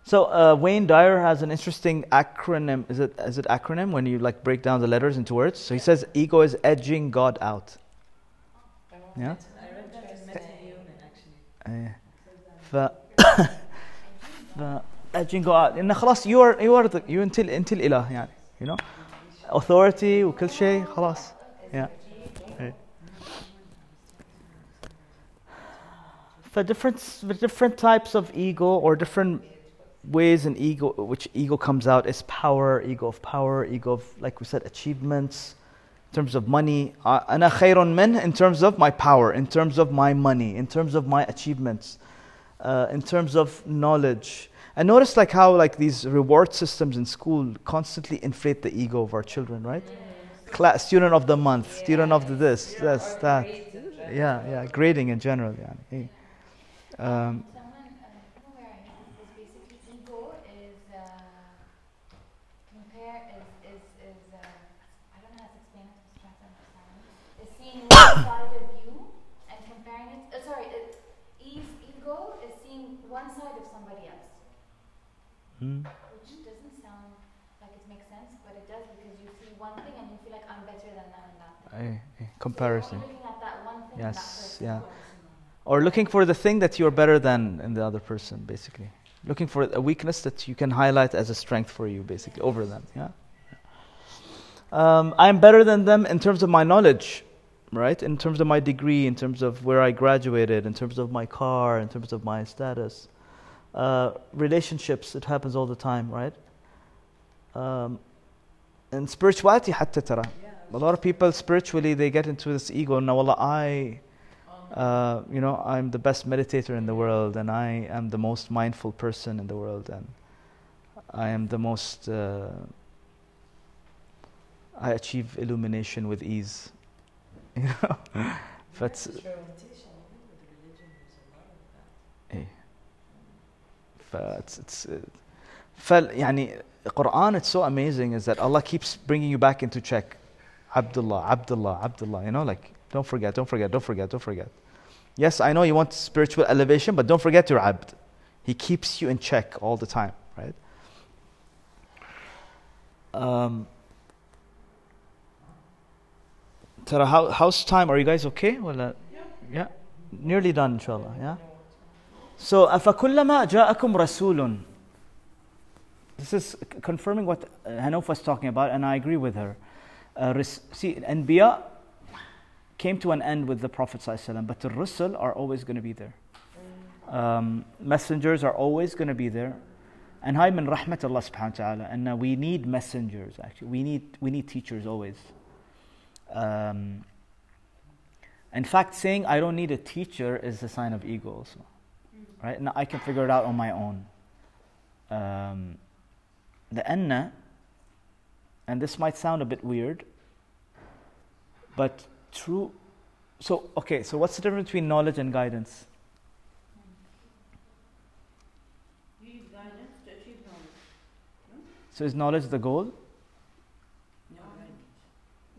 So Wayne Dyer has an interesting acronym. Is it acronym when you break down the letters into words? So he says ego is edging God out. Yeah. I read that as meta-human actually. Edging God out. إن خلاص you are the you until إله يعني authority وكل شيء خلاص. Yeah. The different types of ego, or different ways in ego which ego comes out, is power, ego of, like we said, achievements, in terms of money. أنا خير من, in terms of my power, in terms of my money, in terms of my achievements, in terms of knowledge. And notice how these reward systems in school constantly inflate the ego of our children, right? Yeah. Class, student of the month, yeah. Student of the this, yeah. This, that. Yeah, grading in general. Yeah. Hey. Basically ego is I don't know how to explain it, to try to understand it. Is seeing one side of you and comparing it. Ego is seeing one side of somebody else, which doesn't sound like it makes sense, but it does, because you see one thing and you feel like I'm better than that and that. Comparison. So looking at that one thing. Yes. That person. Yeah. Or looking for the thing that you're better than in the other person, basically. Looking for a weakness that you can highlight as a strength for you, basically, over them. Yeah. I'm better than them in terms of my knowledge, right? In terms of my degree, in terms of where I graduated, in terms of my car, in terms of my status. Relationships, it happens all the time, right? And spirituality, hatta tara. A lot of people spiritually, they get into this ego. Now, wallah, I'm the best meditator in the world, and I am the most mindful person in the world, and I am the most, I achieve illumination with ease. That's true. Quran, it's so amazing, is that Allah keeps bringing you back into check. Abdullah, don't forget. Yes, I know you want spiritual elevation, but don't forget your abd. He keeps you in check all the time, right? Tara, how's time? Are you guys okay? Well, yeah. Nearly done, inshallah. Yeah. So, أَفَكُلَّمَا جَاءَكُمْ رَسُولٌ. This is confirming what Hanof was talking about, and I agree with her. See, Anbiya came to an end with the Prophet ﷺ, but the Rusul are always going to be there. Messengers are always going to be there. And هاي من رحمة الله سبحانه وتعالى, and we need messengers actually. We need teachers always. In fact, saying I don't need a teacher is a sign of ego also. Right? Now I can figure it out on my own. The anna, and this might sound a bit weird, but true. So, okay, so what's the difference between knowledge and guidance? You need guidance to achieve knowledge. No? So is knowledge the goal? No.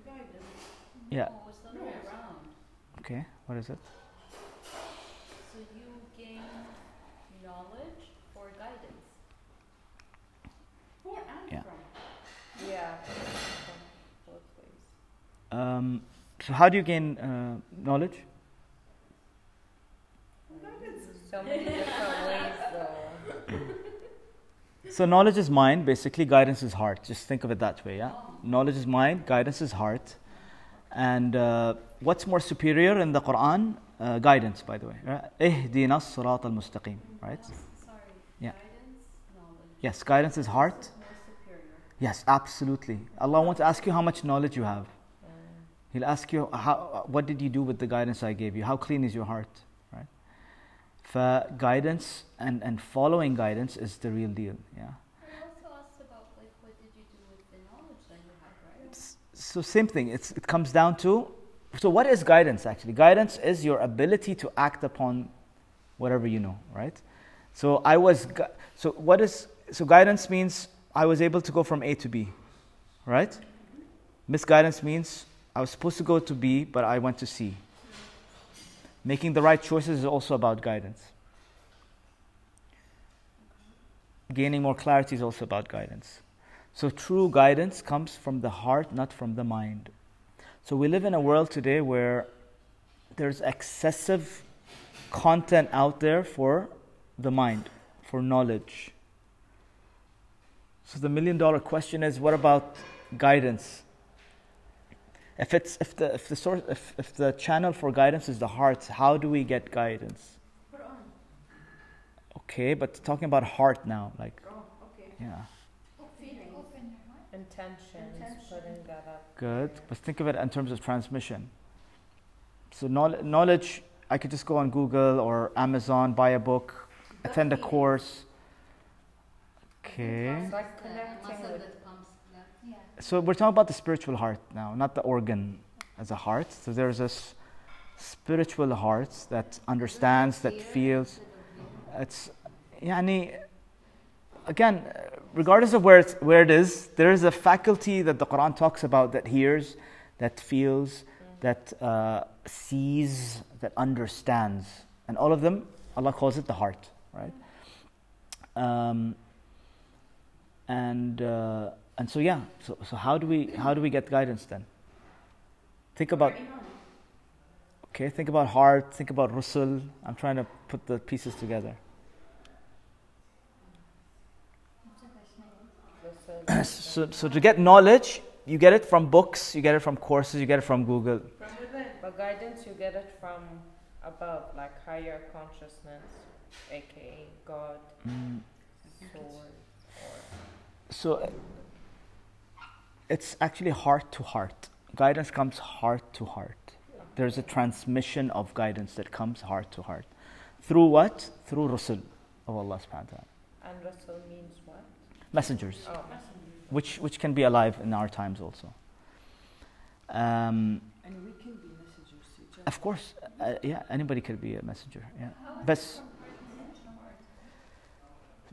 Guidance. Yeah. No, it's the other way around. Okay, what is it? So you gain knowledge or guidance? For and from. Yeah. Both ways. So how do you gain knowledge? So many different ways, though. So knowledge is mind, basically guidance is heart. Just think of it that way, yeah? Oh. Knowledge is mind, guidance is heart. And what's more superior in the Quran? Guidance, by the way. Ihdina as-sirata al-mustaqim, right? Sorry, yeah. Guidance, knowledge. Yes, guidance is heart. More superior. Yes, absolutely. Allah wants to ask you how much knowledge you have. He'll ask you, what did you do with the guidance I gave you? How clean is your heart? Right? For guidance and following guidance is the real deal. Yeah. He also asked about, like, what did you do with the knowledge that you had, right? So same thing. It comes down to, so what is guidance actually? Guidance is your ability to act upon whatever you know, right? So guidance means I was able to go from A to B, right? Mm-hmm. Misguidance means I was supposed to go to B, but I went to C. Making the right choices is also about guidance. Gaining more clarity is also about guidance. So true guidance comes from the heart, not from the mind. So we live in a world today where there's excessive content out there for the mind, for knowledge. So the million-dollar question is, what about guidance? If the channel for guidance is the heart, how do we get guidance? Okay, but talking about heart now, like, okay. Yeah. Intention. Putting that up. Good, but think of it in terms of transmission. So knowledge, I could just go on Google or Amazon, buy a book, attend a course. Okay. So we're talking about the spiritual heart now, not the organ as a heart. So there's this spiritual heart that understands, that feels. It's, again, regardless of where it is, there is a faculty that the Quran talks about that hears, that feels, that sees, that understands. And all of them, Allah calls it the heart, right? And so yeah, so how do we get guidance then? Think about heart, think about Rusul. I'm trying to put the pieces together. So to get knowledge, you get it from books, you get it from courses, you get it from Google. From within. But guidance, you get it from above, like higher consciousness, aka God, source. So it's actually heart to heart. Guidance comes heart to heart. There's a transmission of guidance that comes heart to heart. Through what? Through Rasul of Allah subhanahu wa ta'ala. And Rasul means what? Messengers. Oh, messengers. Which can be alive in our times also. And we can be messengers to each other. Of course. Anybody could be a messenger. Yeah.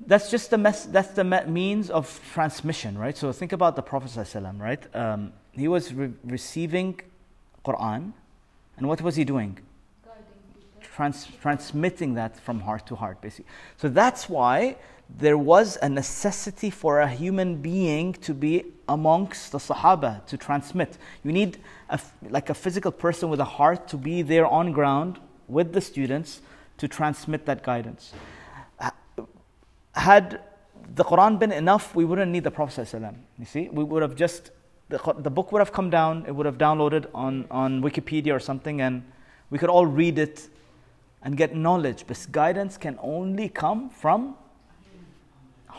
That's just means of transmission, right? So think about the Prophet ﷺ, right? He was receiving Quran, and what was he doing? Transmitting that from heart to heart, basically. So that's why there was a necessity for a human being to be amongst the Sahaba, to transmit. You need a physical person with a heart to be there on ground with the students to transmit that guidance. Had the Quran been enough, we wouldn't need the Prophet ﷺ. You see, we would have just, the book would have come down, it would have downloaded on Wikipedia or something, and we could all read it and get knowledge. But guidance can only come from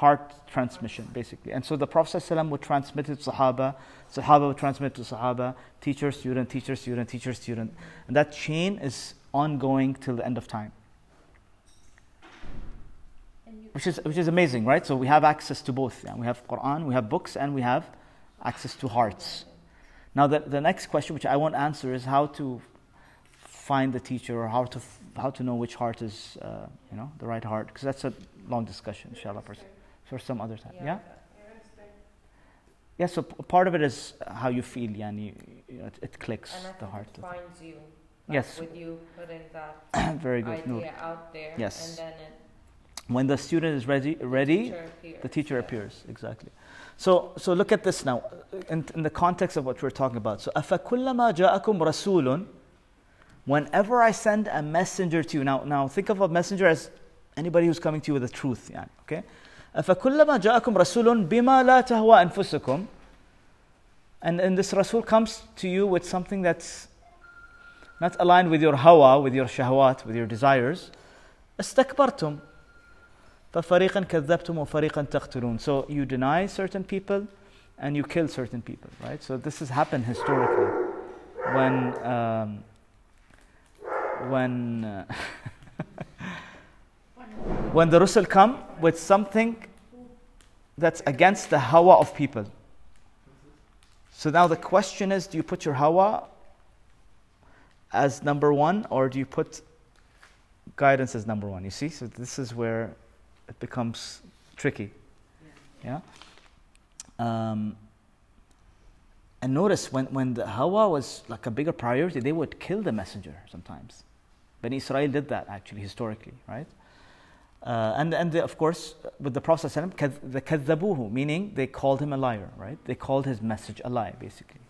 heart transmission, basically. And so the Prophet ﷺ would transmit it to Sahaba, Sahaba would transmit to Sahaba, teacher, student, teacher, student, teacher, student. And that chain is ongoing till the end of time. Which is amazing, right? So we have access to both. Yeah, we have Quran, we have books, and we have access to hearts. Now the next question, which I won't answer, is how to find the teacher, or how to know which heart is the right heart, because that's a long discussion, inshallah, for some other time. Yeah. Yeah. So part of it is how you feel, yani, it clicks and the heart. It finds you. Yes. Would you put in that very good idea out there? Yes. And then it. When the student is ready, the teacher appears. Exactly. So look at this now, in the context of what we're talking about. So, أَفَكُلَّمَا جَاءَكُمْ رَسُولٌ, whenever I send a messenger to you. Now think of a messenger as anybody who's coming to you with the truth. Yeah, okay? أَفَكُلَّمَا جَاءَكُمْ رَسُولٌ بِمَا لَا تَهْوَى أَنفُسُكُمْ. And this Rasul comes to you with something that's not aligned with your hawa, with your shahwat, with your desires. أَسْتَكْبَرْتُمْ فَفَرِيقًا كَذَّبْتُمْ وَفَرِيقًا تَقْتُلُونَ. So you deny certain people and you kill certain people, right? So this has happened historically. When the Rusul come with something that's against the hawa of people. So now the question is, do you put your hawa as number one, or do you put guidance as number one? You see? So this is where it becomes tricky. And notice when the Hawa was like a bigger priority, they would kill the messenger sometimes. Bani Israel did that actually historically, right? Of course, with the Prophet ﷺ, the kadzabuhu, meaning they called him a liar, right? They called his message a lie, basically.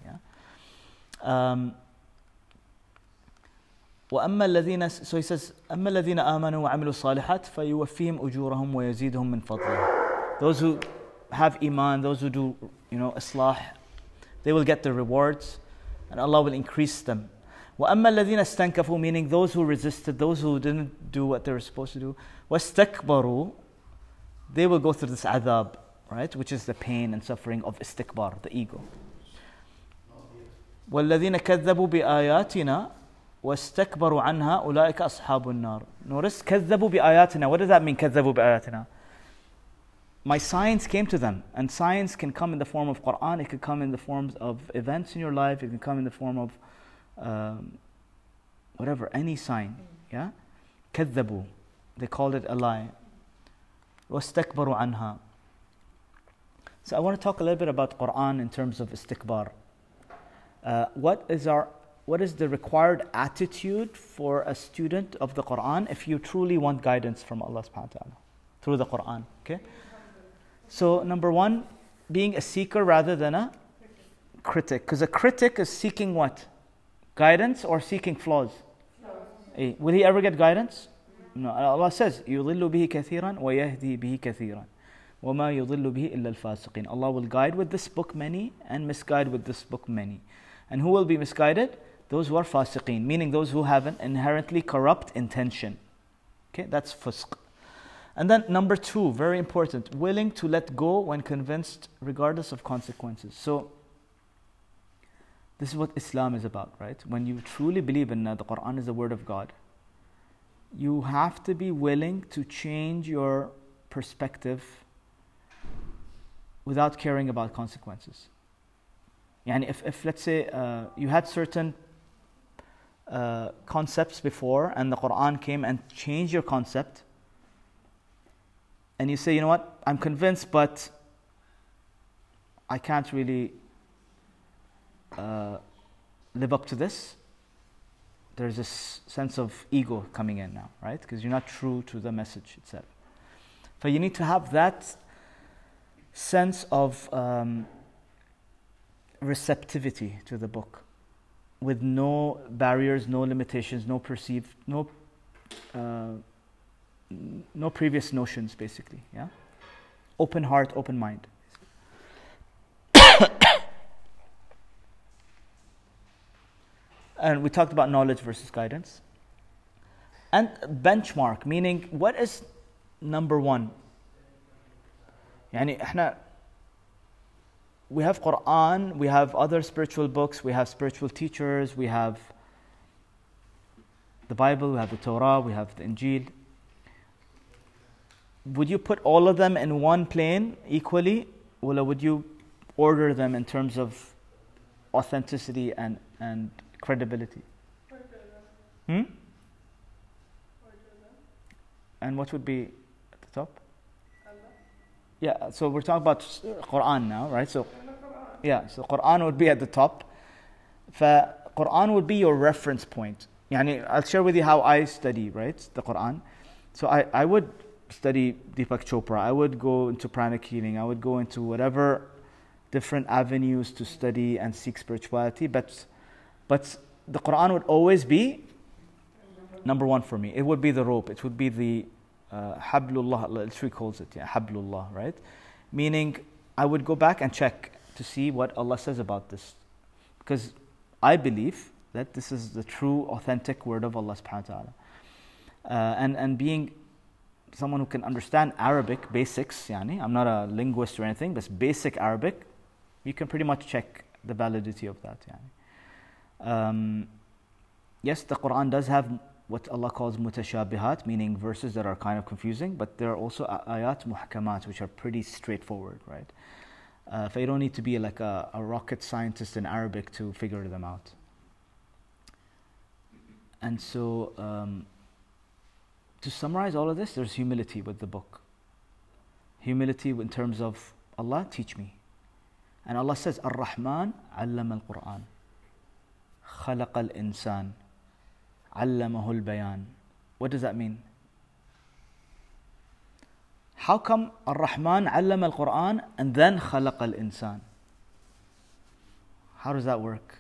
So he says, أَمَّا الَّذِينَ آمَنُوا وَعَمِلُوا الصَّالِحَاتِ فَيُوَفِّيهِمْ أُجُورَهُم وَيَزِيدُهُم مِّن فَضْلِهِ. Those who have iman, those who do, islah, they will get their rewards, and Allah will increase them. وَأَمَّا الَّذِينَ اسْتَنْكَفُوا, meaning those who resisted, those who didn't do what they were supposed to do. وَاسْتَكْبَرُوا, they will go through this adab, right? Which is the pain and suffering of istikbar, the ego. وَالَّذِينَ كَذَّبُوا بِآيَاتِنَا وَاسْتَكْبَرُوا عَنْهَا أُولَٰئِكَ أَصْحَابُ النَّارِ. Notice, كَذَّبُوا بِآيَاتِنَا. What does that mean, كَذَّبُوا بِآيَاتِنَا? My science came to them. And science can come in the form of Qur'an, it can come in the forms of events in your life, it can come in the form of whatever, any sign. Yeah? كَذَّبُوا. They called it a lie. وَاسْتَكْبَرُوا عَنْهَا. So I want to talk a little bit about Qur'an in terms of istikbar. What is the required attitude for a student of the Qur'an if you truly want guidance from Allah subhanahu wa ta'ala through the Qur'an? Okay? So number one, being a seeker rather than a critic. Because a critic is seeking what? Guidance or seeking flaws? No. Will he ever get guidance? No. Allah says, يُضِلُّ بِهِ كَثِيرًا وَيَهْدِي بِهِ كَثِيرًا وَمَا يُضِلُّ بِهِ إِلَّا الْفَاسِقِينَ. Allah will guide with this book many and misguide with this book many. And who will be misguided? Those who are fasiqeen, meaning those who have an inherently corrupt intention. Okay, that's fusq. And then number two, very important, willing to let go when convinced, regardless of consequences. So, this is what Islam is about, right? When you truly believe in the Qur'an is the word of God, you have to be willing to change your perspective without caring about consequences. Yani if let's say you had certain concepts before, and the Qur'an came and changed your concept, and you say, you know what, I'm convinced, but I can't really live up to this. There's this sense of ego coming in now, right? Because you're not true to the message itself. So you need to have that sense of receptivity to the book, with no barriers, no limitations, no previous notions, basically. Yeah, open heart, open mind. And we talked about knowledge versus guidance. And benchmark, meaning what is number one? يعني احنا we have Quran, we have other spiritual books, we have spiritual teachers, we have the Bible, we have the Torah, we have the Injil. Would you put all of them in one plane equally, or would you order them in terms of authenticity and credibility? Hmm? And what would be at the top? Allah. Yeah, so we're talking about Quran now, right? So, yeah, so Quran would be at the top. Quran would be your reference point. Yani, I'll share with you how I study, right, the Quran. So I would study Deepak Chopra. I would go into pranic healing. I would go into whatever different avenues to study and seek spirituality. But the Quran would always be number one for me. It would be the rope. It would be the hablullah. Al-Sri calls it, yeah, hablullah, right? Meaning, I would go back and check to see what Allah says about this, because I believe that this is the true, authentic word of Allah subhanahu wa ta'ala. And being someone who can understand Arabic basics, yani, I'm not a linguist or anything, but basic Arabic, you can pretty much check the validity of that. Yani. Yes, the Quran does have what Allah calls mutashabihat, meaning verses that are kind of confusing, but there are also ayat muhkamat, which are pretty straightforward, right? So you don't need to be like a rocket scientist in Arabic to figure them out. And so, to summarize all of this, there's humility with the book. Humility in terms of, Allah, teach me. And Allah says, Ar-Rahman, allama al-Qur'an. Khalaq al-insan. Allamahul bayan. What does that mean? How come Ar-Rahman allama al-Qur'an and then khalaq al-insan? How does that work?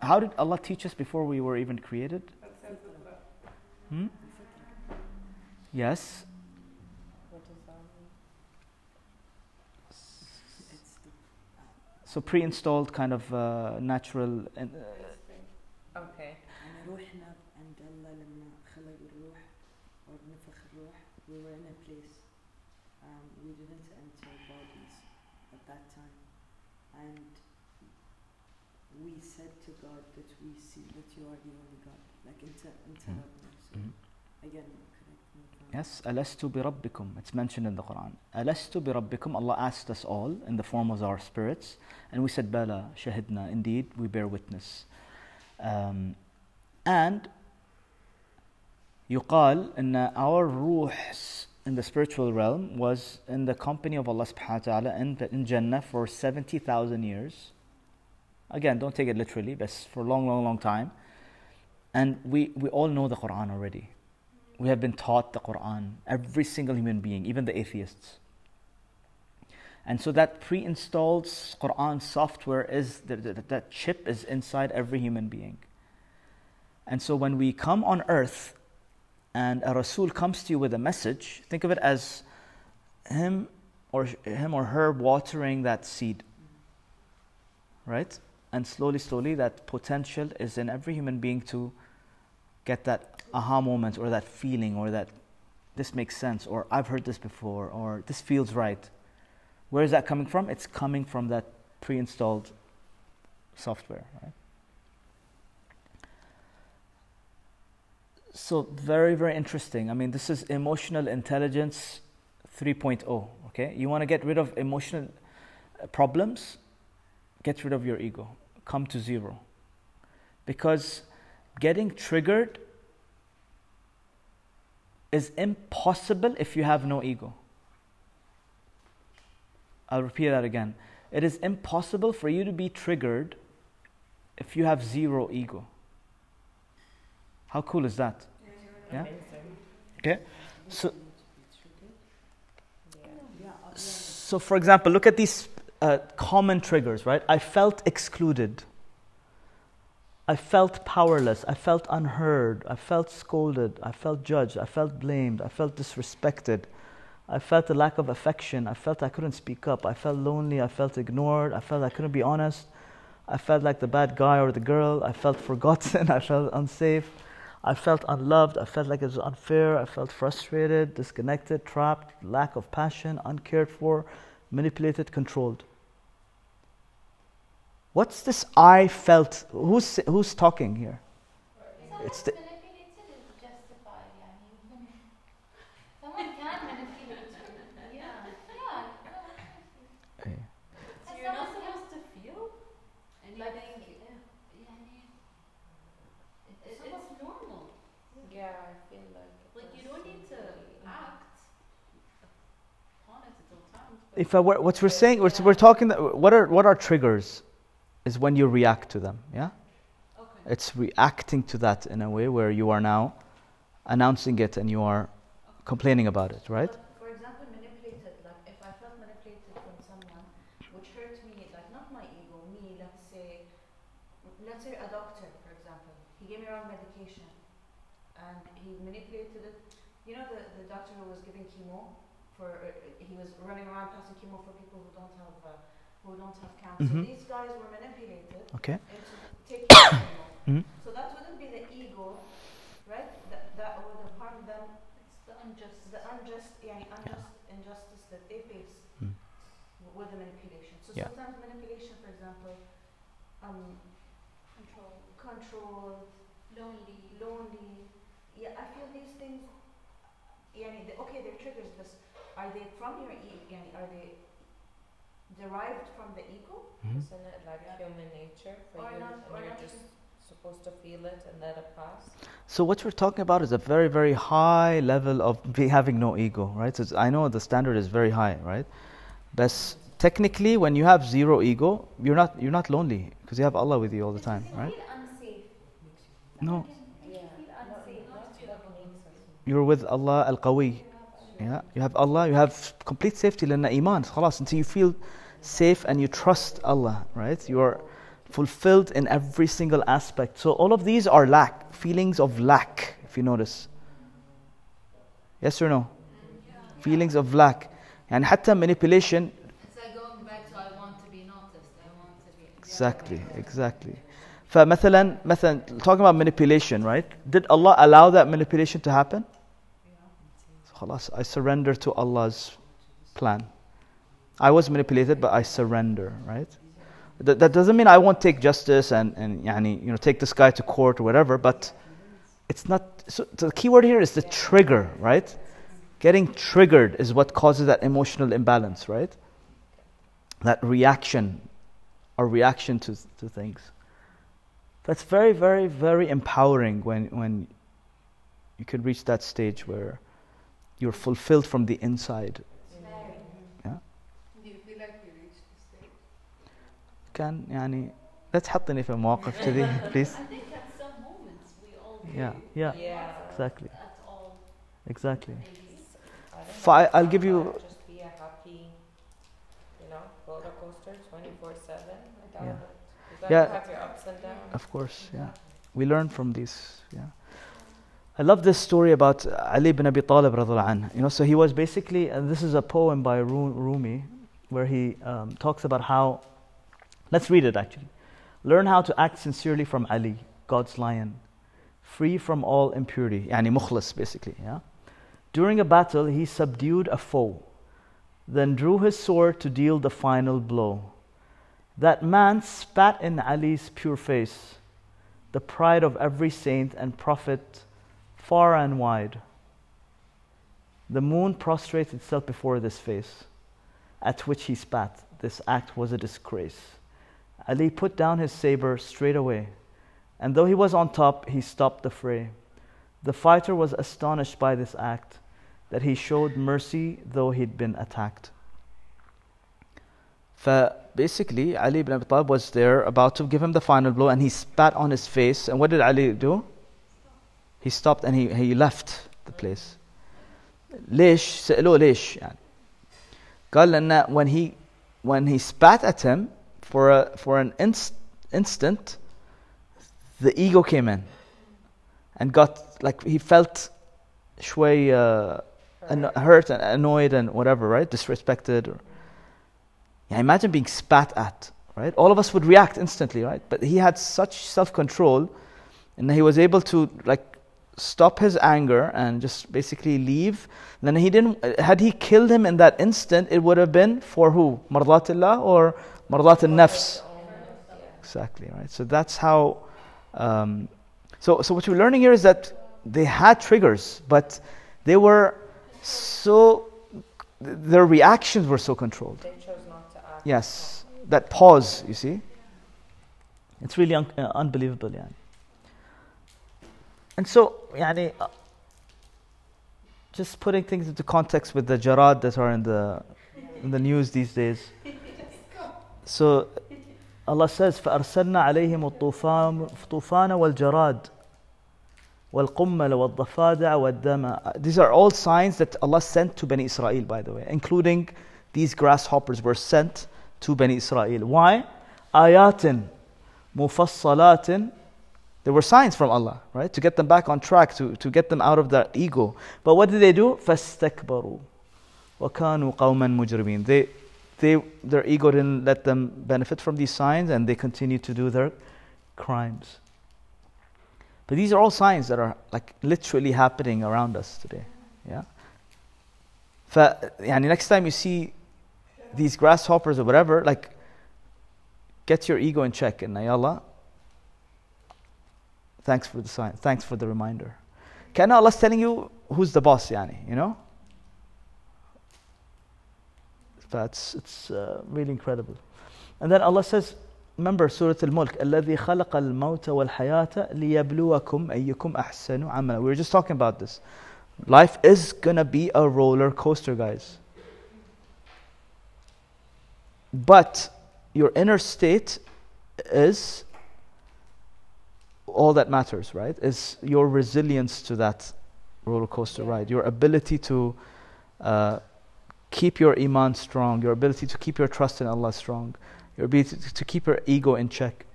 How did Allah teach us before we were even created? Hmm? Yes. What does that mean? So pre-installed kind of natural. Okay. We were in a place, we didn't enter bodies at that time, and we said to God that we see that you are the only God, like interrupted. So again, correct me. Yes, alastu bi rabbikum, it's mentioned in the Quran. Alastu bi rabbikum, Allah asked us all in the form of our spirits, and we said, bala, shahidna, indeed, we bear witness. And يقال in our ruhs in the spiritual realm was in the company of Allah subhanahu wa ta'ala in Jannah for 70,000 years. Again, don't take it literally, but for a long, long, long time. And we all know the Quran already. We have been taught the Quran, every single human being, even the atheists. And so that pre-installed Quran software is, that chip is inside every human being. And so when we come on earth, and a Rasul comes to you with a message, think of it as him or her watering that seed, right? And slowly, slowly, that potential is in every human being to get that aha moment or that feeling or that this makes sense or I've heard this before or this feels right. Where is that coming from? It's coming from that pre-installed software, right? So very, very interesting. I mean, this is emotional intelligence 3.0, okay? You want to get rid of emotional problems? Get rid of your ego. Come to zero. Because getting triggered is impossible if you have no ego. I'll repeat that again. It is impossible for you to be triggered if you have zero ego. How cool is that? Yeah? Okay. So for example, look at these common triggers, right? I felt excluded. I felt powerless. I felt unheard. I felt scolded. I felt judged. I felt blamed. I felt disrespected. I felt a lack of affection. I felt I couldn't speak up. I felt lonely. I felt ignored. I felt I couldn't be honest. I felt like the bad guy or the girl. I felt forgotten. I felt unsafe. I felt unloved, I felt like it was unfair, I felt frustrated, disconnected, trapped, lack of passion, uncared for, manipulated, controlled. What's this I felt? Who's talking here? It's the If I were, what we're saying, we're talking. What are triggers? Is when you react to them. Yeah, okay. It's reacting to that in a way where you are now announcing it and you are complaining about it, right? So, for example, manipulated. Like if I felt manipulated from someone, which hurt me, like not my ego, me. Let's say a doctor, for example, he gave me wrong medication, and he manipulated it. You know, the doctor who was giving chemo. He was running around passing chemo for people who don't have cancer. Mm-hmm. These guys were manipulated. Okay. Into taking chemo. Mm-hmm. So that wouldn't be the ego, right? That would have harmed them. It's the unjust injustice that they face with the manipulation. So sometimes manipulation, for example, control, lonely. Yeah, I feel these things. Yeah, okay, they're triggers. This. Are they from your ego? Are they derived from the ego? Mm-hmm. Isn't it like human nature? You're just supposed to feel it and let it pass? So what we're talking about is a very, very high level of having no ego, right? So I know the standard is very high, right? But technically, when you have zero ego, you're not lonely because you have Allah with you all the time, right? Feel unsafe. No. Yeah. You're with Allah Al-Qawi. Yeah, you have Allah, you have complete safety, لَنَّ إِيمَانٍ خلاص, until you feel safe and you trust Allah, right? You are fulfilled in every single aspect. So all of these are lack, feelings of lack, if you notice. Yes or no? Yeah. Feelings of lack. And hatta manipulation. It's like going back to I want to be noticed, I want to be... Exactly. فمثلا, talking about manipulation, right? Did Allah allow that manipulation to happen? I surrender to Allah's plan. I was manipulated, but I surrender, right? That doesn't mean I won't take justice and take this guy to court or whatever, but it's not... So the key word here is the trigger, right? Getting triggered is what causes that emotional imbalance, right? That reaction, or reaction to things. That's very, very, very empowering when you can reach that stage where you're fulfilled from the inside. Yeah. Do you feel like you reached the stage? Can, let's حطني في مواقف كذي, please. I think at some moments we all do. Yeah. Exactly. At all. Exactly. I'll give you. Just be a happy, roller coaster, 24/7. You have your ups and downs. Of course. Yeah. We learn from this. Yeah. I love this story about Ali ibn Abi Talib radhiallahu anhu. So he was basically, and this is a poem by Rumi, where he talks about how, let's read it actually. Learn how to act sincerely from Ali, God's lion, free from all impurity, mukhlas basically. Yeah. During a battle, he subdued a foe, then drew his sword to deal the final blow. That man spat in Ali's pure face, the pride of every saint and prophet far and wide. The moon prostrates itself before this face, at which he spat. This act was a disgrace. Ali put down his saber straight away, and though he was on top, he stopped the fray. The fighter was astonished by this act, that he showed mercy though he'd been attacked. Basically, Ali ibn Abi Talib was there about to give him the final blow, and he spat on his face. And what did Ali do? He stopped and he left the place. ليش سألوه ليش يعني قال لأن when he spat at him for an instant the ego came in and got like he felt شوي hurt and annoyed and whatever, right? Disrespected or, imagine being spat at, right? All of us would react instantly, right? But he had such self-control and he was able to stop his anger and just basically leave, then he didn't. Had he killed him in that instant, it would have been for who? Mardatillah or Mardatil Nafs? Exactly, right? So that's how. So what you're learning here is that they had triggers, but they were so. Their reactions were so controlled. They chose not to act. Yes, that pause. You see, it's really unbelievable, yeah. And so, just putting things into context with the jarad that are in the news these days. So, Allah says, فَأَرْسَلْنَا عَلَيْهِمُ الطُّوفَانَ وَالْجَرَادَ وَالْقُمَّلَ وَالضَّفَادَعَ وَالدَّمَ. These are all signs that Allah sent to Bani Israel, by the way, including these grasshoppers were sent to Bani Israel. Why? آيَاتٍ مُفَصَّلَاتٍ. There were signs from Allah, right? To get them back on track, to get them out of their ego. But what did they do? فَاسْتَكْبَرُوا وَكَانُوا قَوْمًا مُجْرِمِينَ. Their ego didn't let them benefit from these signs, and they continued to do their crimes. But these are all signs that are like literally happening around us today. Yeah. Next time you see these grasshoppers or whatever, like, get your ego in check, and ya Allah, thanks for the sign. Thanks for the reminder. Kana Allah's telling you who's the boss, you know? It's really incredible. And then Allah says, remember Surah Al-Mulk, الَّذِي خَلَقَ الْمَوْتَ وَالْحَيَاةَ لِيَبْلُوَكُمْ أَيُّكُمْ أَحْسَنُ عَمَلًا. We were just talking about this. Life is going to be a roller coaster, guys. But your inner state is all that matters, right? Is your resilience to that roller coaster ride, your ability to keep your iman strong, your ability to keep your trust in Allah strong, your ability to keep your ego in check.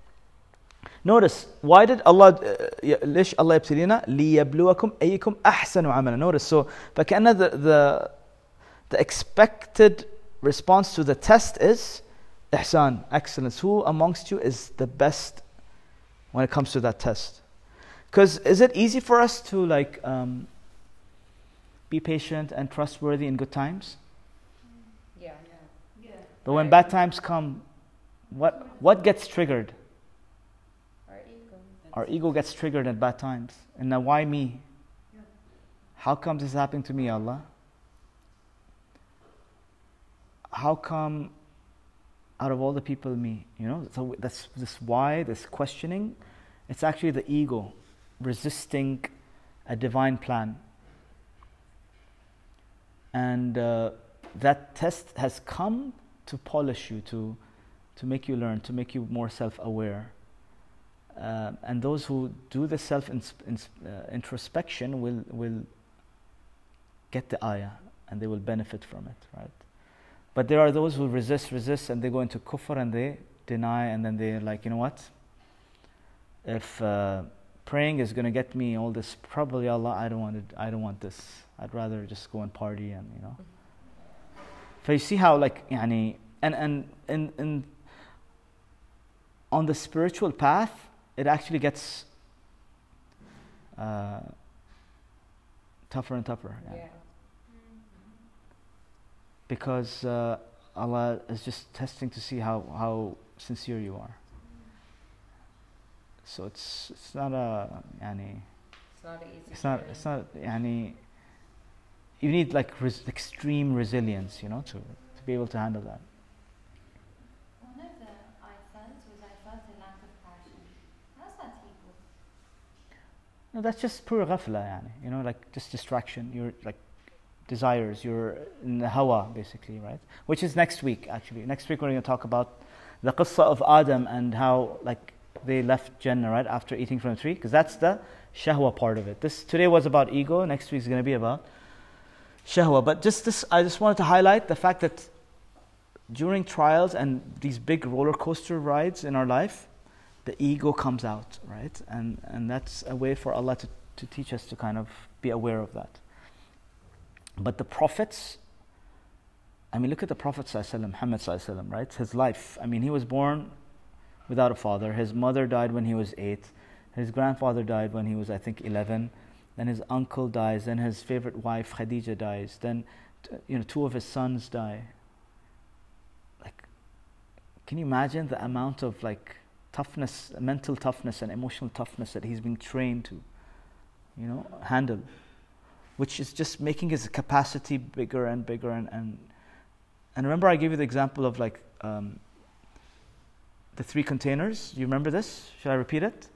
Notice, why did Allah lish Allah yabtilina liyabluwakum ayyukum ahsanu amala. Notice, so فَكَأَنَّ the expected response to the test is ihsan, excellence. Who amongst you is the best when it comes to that test? Because is it easy for us to be patient and trustworthy in good times? Yeah. But when bad times come, what gets triggered? Our ego gets triggered at bad times. And now, why me? Yeah. How come this is happening to me, Allah? How come out of all the people, me, so that's this why, this questioning, it's actually the ego resisting a divine plan. And that test has come to polish you, to make you learn, to make you more self-aware. And those who do the self-introspection will get the ayah, and they will benefit from it, right? But there are those who resist, and they go into kufr, and they deny, and then they're like, you know what? If praying is going to get me all this trouble, ya Allah, I don't want this. I'd rather just go and party, and So you see how, and on the spiritual path, it actually gets tougher and tougher. Yeah. Because Allah is just testing to see how sincere you are. So it's not a It's not easy. You need extreme resilience, to be able to handle that. One of the I felt a lack of passion. How's that equal? No, that's just pure ghafla, just distraction. You're desires, you're in the hawa, basically, right? Which is next week, actually. Next week we're going to talk about the qissa of Adam and how they left Jannah, right, after eating from the tree, because that's the shahwa part of it. Today was about ego, next week is going to be about shahwa. But I just wanted to highlight the fact that during trials and these big roller coaster rides in our life, the ego comes out, right? And that's a way for Allah to teach us to kind of be aware of that. But the prophets, look at the Prophet ﷺ, Muhammad ﷺ, right? His life. He was born without a father. His mother died when he was 8. His grandfather died when he was, 11. then his uncle dies, then his favorite wife Khadija dies, then two of his sons die. Like, can you imagine the amount of toughness, mental toughness and emotional toughness that he's being trained to handle, which is just making his capacity bigger and bigger. And remember, I gave you the example of the three containers. You remember this? Shall I repeat it?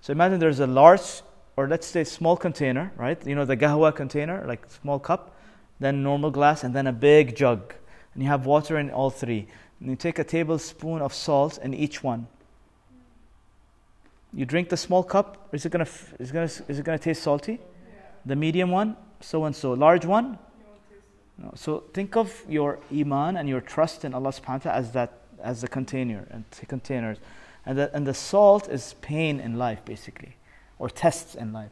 So imagine there's a large, or let's say small container, right? The gahwa container, like small cup, then normal glass, and then a big jug. And you have water in all three. And you take a tablespoon of salt in each one. You drink the small cup. Is it gonna taste salty? Yeah. The medium one, so and so. Large one. No. So think of your iman and your trust in Allah Subhanahu wa Taala as that, as the container and containers, and the salt is pain in life, basically, or tests in life.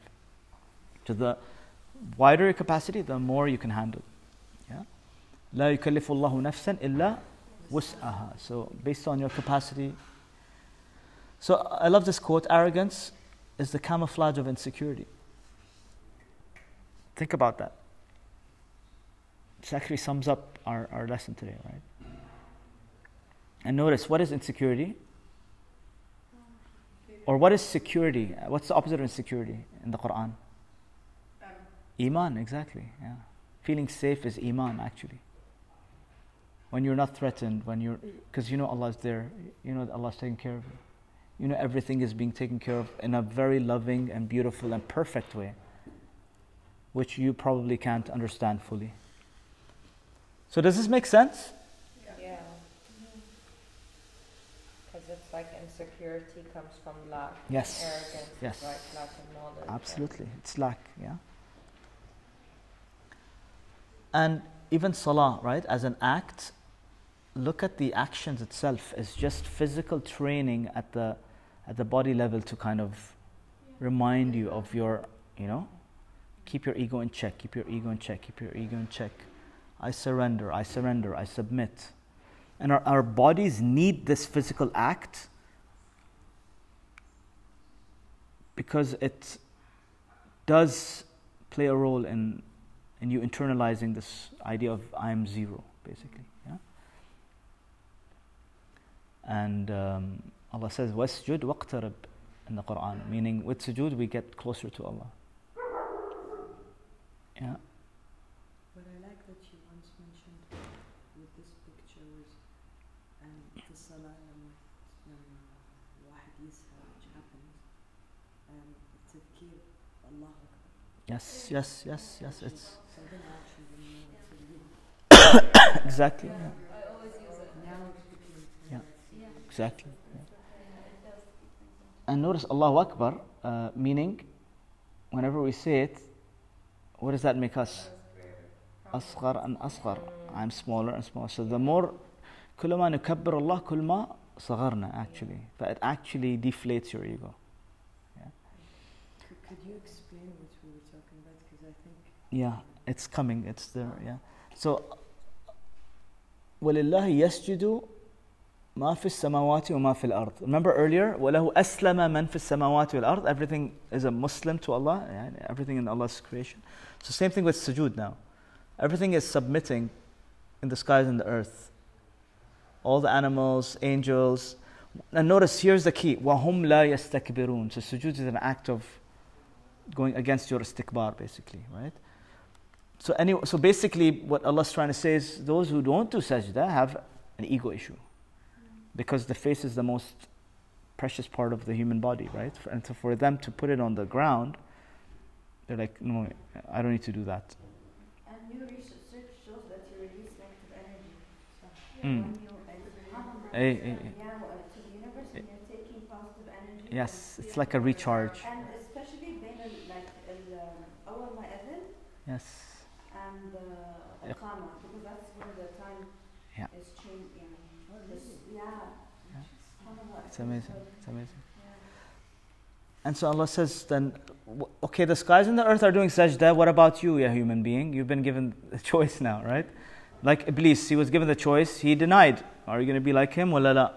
So the wider your capacity, the more you can handle. Yeah. La yukallifullahu nafsan illa wus'aha. So based on your capacity. So I love this quote: arrogance is the camouflage of insecurity. Think about that. This actually sums up our lesson today, right? And notice, what is insecurity? Or what is security? What's the opposite of insecurity in the Quran? Iman, exactly. Yeah. Feeling safe is iman, actually. When you're not threatened, because Allah's there, Allah's taking care of you. Everything is being taken care of in a very loving and beautiful and perfect way, which you probably can't understand fully. So does this make sense? Yeah. Because it's like insecurity comes from lack. Yes. Arrogance, yes. Right? Lack of knowledge. Absolutely. Yeah. It's lack, yeah. And even salah, right, as an act, look at the actions itself. It's just physical training at the body level to kind of remind you of your, keep your ego in check, keep your ego in check, keep your ego in check. I surrender, I surrender, I submit. And our bodies need this physical act because it does play a role in you internalizing this idea of I am zero, basically. Yeah. And Allah says, "Wasjud waqtarib" in the Quran, meaning with sujood we get closer to Allah. Yeah. What I like that you once mentioned with this picture was the salah when wahid isha, which happens, it's a key of Allah. Yes. It's exactly. Yeah. Exactly. Yeah. And notice Allahu Akbar, meaning whenever we say it, what does that make us? Asghar and asghar. I'm smaller and smaller. So the more, kulma nukabbar Allah, kulma sagharna, actually. But it actually deflates your ego. Yeah. Could you explain what we were talking about? Because I think. Yeah, it's coming, it's there, yeah. So, وَلِلَّهِ يَسْجُدُ ما في السماوات وما في الأرض. Remember earlier, وله أسلم من في السماوات والأرض. Everything is a Muslim to Allah. Everything in Allah's creation. So same thing with sujood now. Everything is submitting in the skies and the earth. All the animals, angels. And notice, here's the key. وهم لا يستكبرون. So sujood is an act of going against your istikbar, basically, right? So anyway, so basically, what Allah's trying to say is those who don't do sajda have an ego issue. Because the face is the most precious part of the human body, right? And so for them to put it on the ground, they're like, no, I don't need to do that. And new research shows that you release negative energy. So when you to the universe, and you're taking positive energy. Yes, it's like a recharge. And especially awal ma'adhin. Yes. And Iqama, because that's where the time is changing. Yeah. It's amazing. It's amazing. Yeah. And so Allah says then, okay, the skies and the earth are doing sajda. What about you, ya human being? You've been given the choice now, right? Like Iblis, he was given the choice. He denied. Are you going to be like him? Wala la.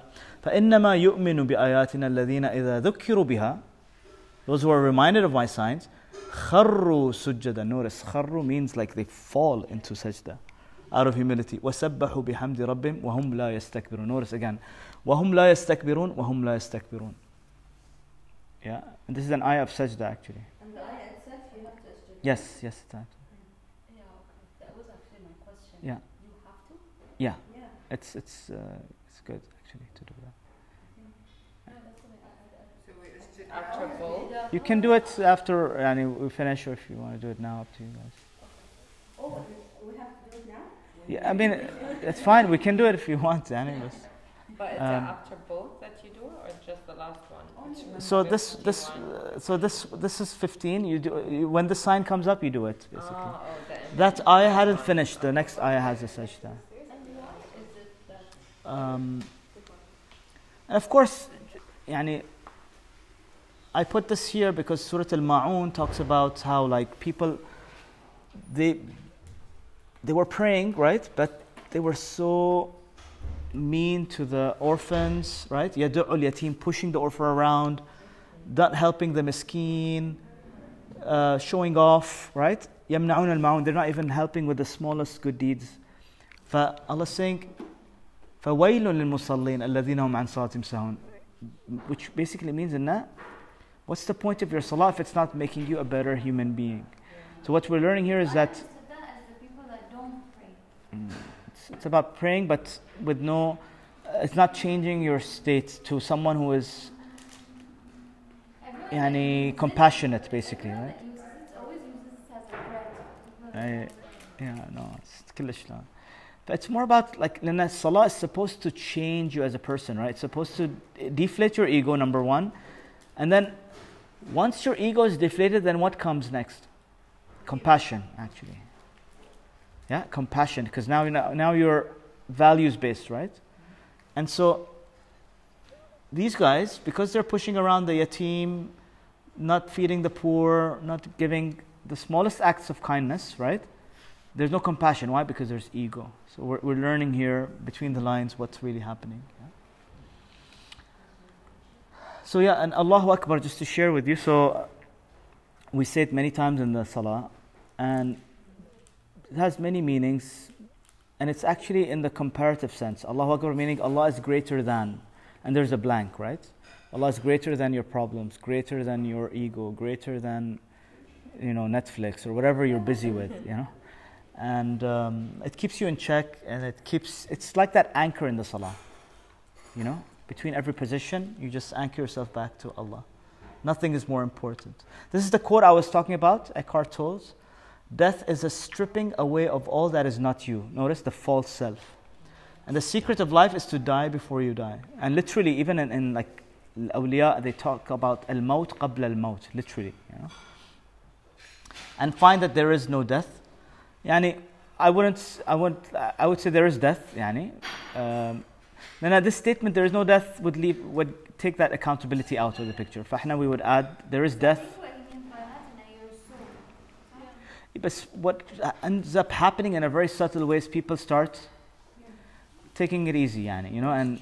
فَإِنَّمَا يُؤْمِنُ بِآيَاتِنَا الَّذِينَ إِذَا ذُكِّرُوا بِهَا. Those who are reminded of my signs, خَرُّوا سُجَّدًا. Notice خَرُّوا means like they fall into sajda out of humility. وَسَبَّحُوا بِحَمْدِ رَبِّهِمْ وَهُمْ لَا يَسْتَكْبِرُونَ. Notice again, وَهُمْ لَا يَسْتَكْبِرُونَ وَهُمْ لَا يَسْتَكْبِرُونَ. Yeah, and this is an ayah of sajda actually. And the ayah itself you have to assume. Yes, yes, it's yeah, that was actually my question. Yeah. You have to? Yeah. Yeah. It's good actually to do that. After bowl? You can do it after we finish, or if you want to do it now, up to you guys. Oh, we have to do it now? Yeah, I mean, it's fine. We can do it if you want, anyways. But it's after both that you do, or just the last one? So this is 15. You do when the sign comes up, you do it basically. Oh, that ayah hadn't finished. The next ayah has a sajda. And why is it that? And of course, I put this here because Surah Al-Ma'un talks about how people, they were praying, right? But they were so mean to the orphans, right? Yad'u al-yatim, pushing the orphan around, not helping the miskin, showing off, right? Yamna'un al-Ma'un, they're not even helping with the smallest good deeds. Allah saying, فَوَيْلٌ لِلْمُصَلِّينَ الَّذِينَ هُمْ عَنْ صَلَاتِهِمْ سَهُونَ, which basically means in that, what's the point of your salah if it's not making you a better human being? Yeah. So what we're learning here is that the people that don't pray. It's about praying, but with no, it's not changing your state to someone who is compassionate, basically, right? Always uses as a yeah, no, it's kilishla. But it's more about salah is supposed to change you as a person, right? It's supposed to deflate your ego, number one, and then. Once your ego is deflated, then what comes next? Compassion, actually. Yeah, compassion, because now you're values-based, right? And so these guys, because they're pushing around the yatim, not feeding the poor, not giving the smallest acts of kindness, right? There's no compassion. Why? Because there's ego. So we're learning here, between the lines, what's really happening. Yeah? So yeah, and Allahu Akbar, just to share with you, so we say it many times in the salah, and it has many meanings, and it's actually in the comparative sense. Allahu Akbar meaning Allah is greater than, and there's a blank, right? Allah is greater than your problems, greater than your ego, greater than, Netflix or whatever you're busy with, And it keeps you in check, and it's like that anchor in the salah, Between every position, you just anchor yourself back to Allah. Nothing is more important. This is the quote I was talking about, Eckhart Tolle's. Death is a stripping away of all that is not you. Notice the false self. And the secret of life is to die before you die. And literally, even in Awliya, they talk about al-maut qabla al-maut, literally. And find that there is no death. I would say there is death. Then at this statement, there is no death, would take that accountability out of the picture. Fahna, we would add, there is death. But what ends up happening in a very subtle way is people start taking it easy, and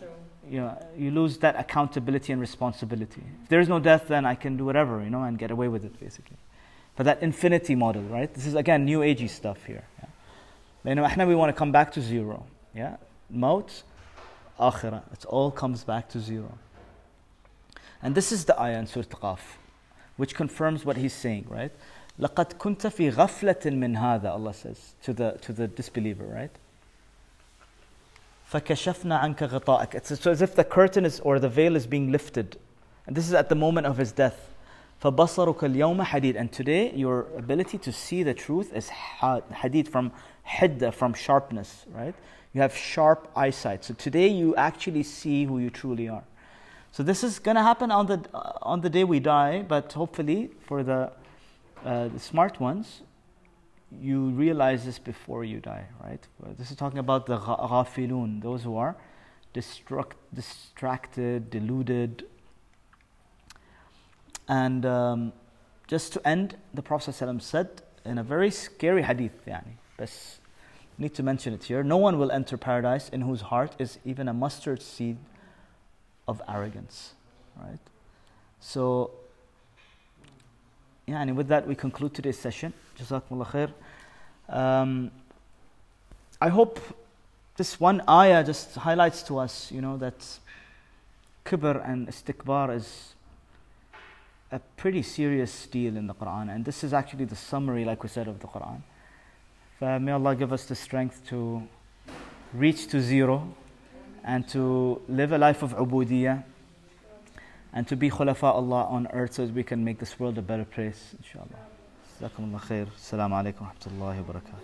you lose that accountability and responsibility. If there is no death, then I can do whatever, and get away with it, basically. But that infinity model, right? This is, again, New Agey stuff here. We want to come back to zero. Yeah, maut. Akhirah, it all comes back to zero. And this is the ayah in Surah Qaf, which confirms what he's saying, right? لَقَدْ كُنْتَ فِي غَفْلَةٍ مِّنْ هَذَا, Allah says, to the disbeliever, right? فَكَشَفْنَا عَنْكَ غِطَاءَكَ. It's as if the curtain is, or the veil is being lifted. And this is at the moment of his death. فَبَصَرُكَ الْيَوْمَ حَدِيدٌ. And today, your ability to see the truth is hadid, from hidda, from sharpness, right? You have sharp eyesight. So today you actually see who you truly are. So this is going to happen on the day we die, but hopefully for the smart ones, you realize this before you die, right? This is talking about the ghafilun, those who are distracted, deluded. And just to end, the Prophet ﷺ said in a very scary hadith, need to mention it here. No one will enter paradise in whose heart is even a mustard seed of arrogance, right? So, Yeah, and with that we conclude today's session. Jazakumullah khair. I hope this one ayah just highlights to us, you know, that kibr and istikbar is a pretty serious deal in the Quran, and this is actually the summary, like we said, of the Quran. May Allah give us the strength to reach to zero and to live a life of ubudiyah and to be khulafa Allah on earth so that we can make this world a better place, inshallah. Jazakumullah khair. Assalamu alaikum wa rahmatullahi wa barakatuh.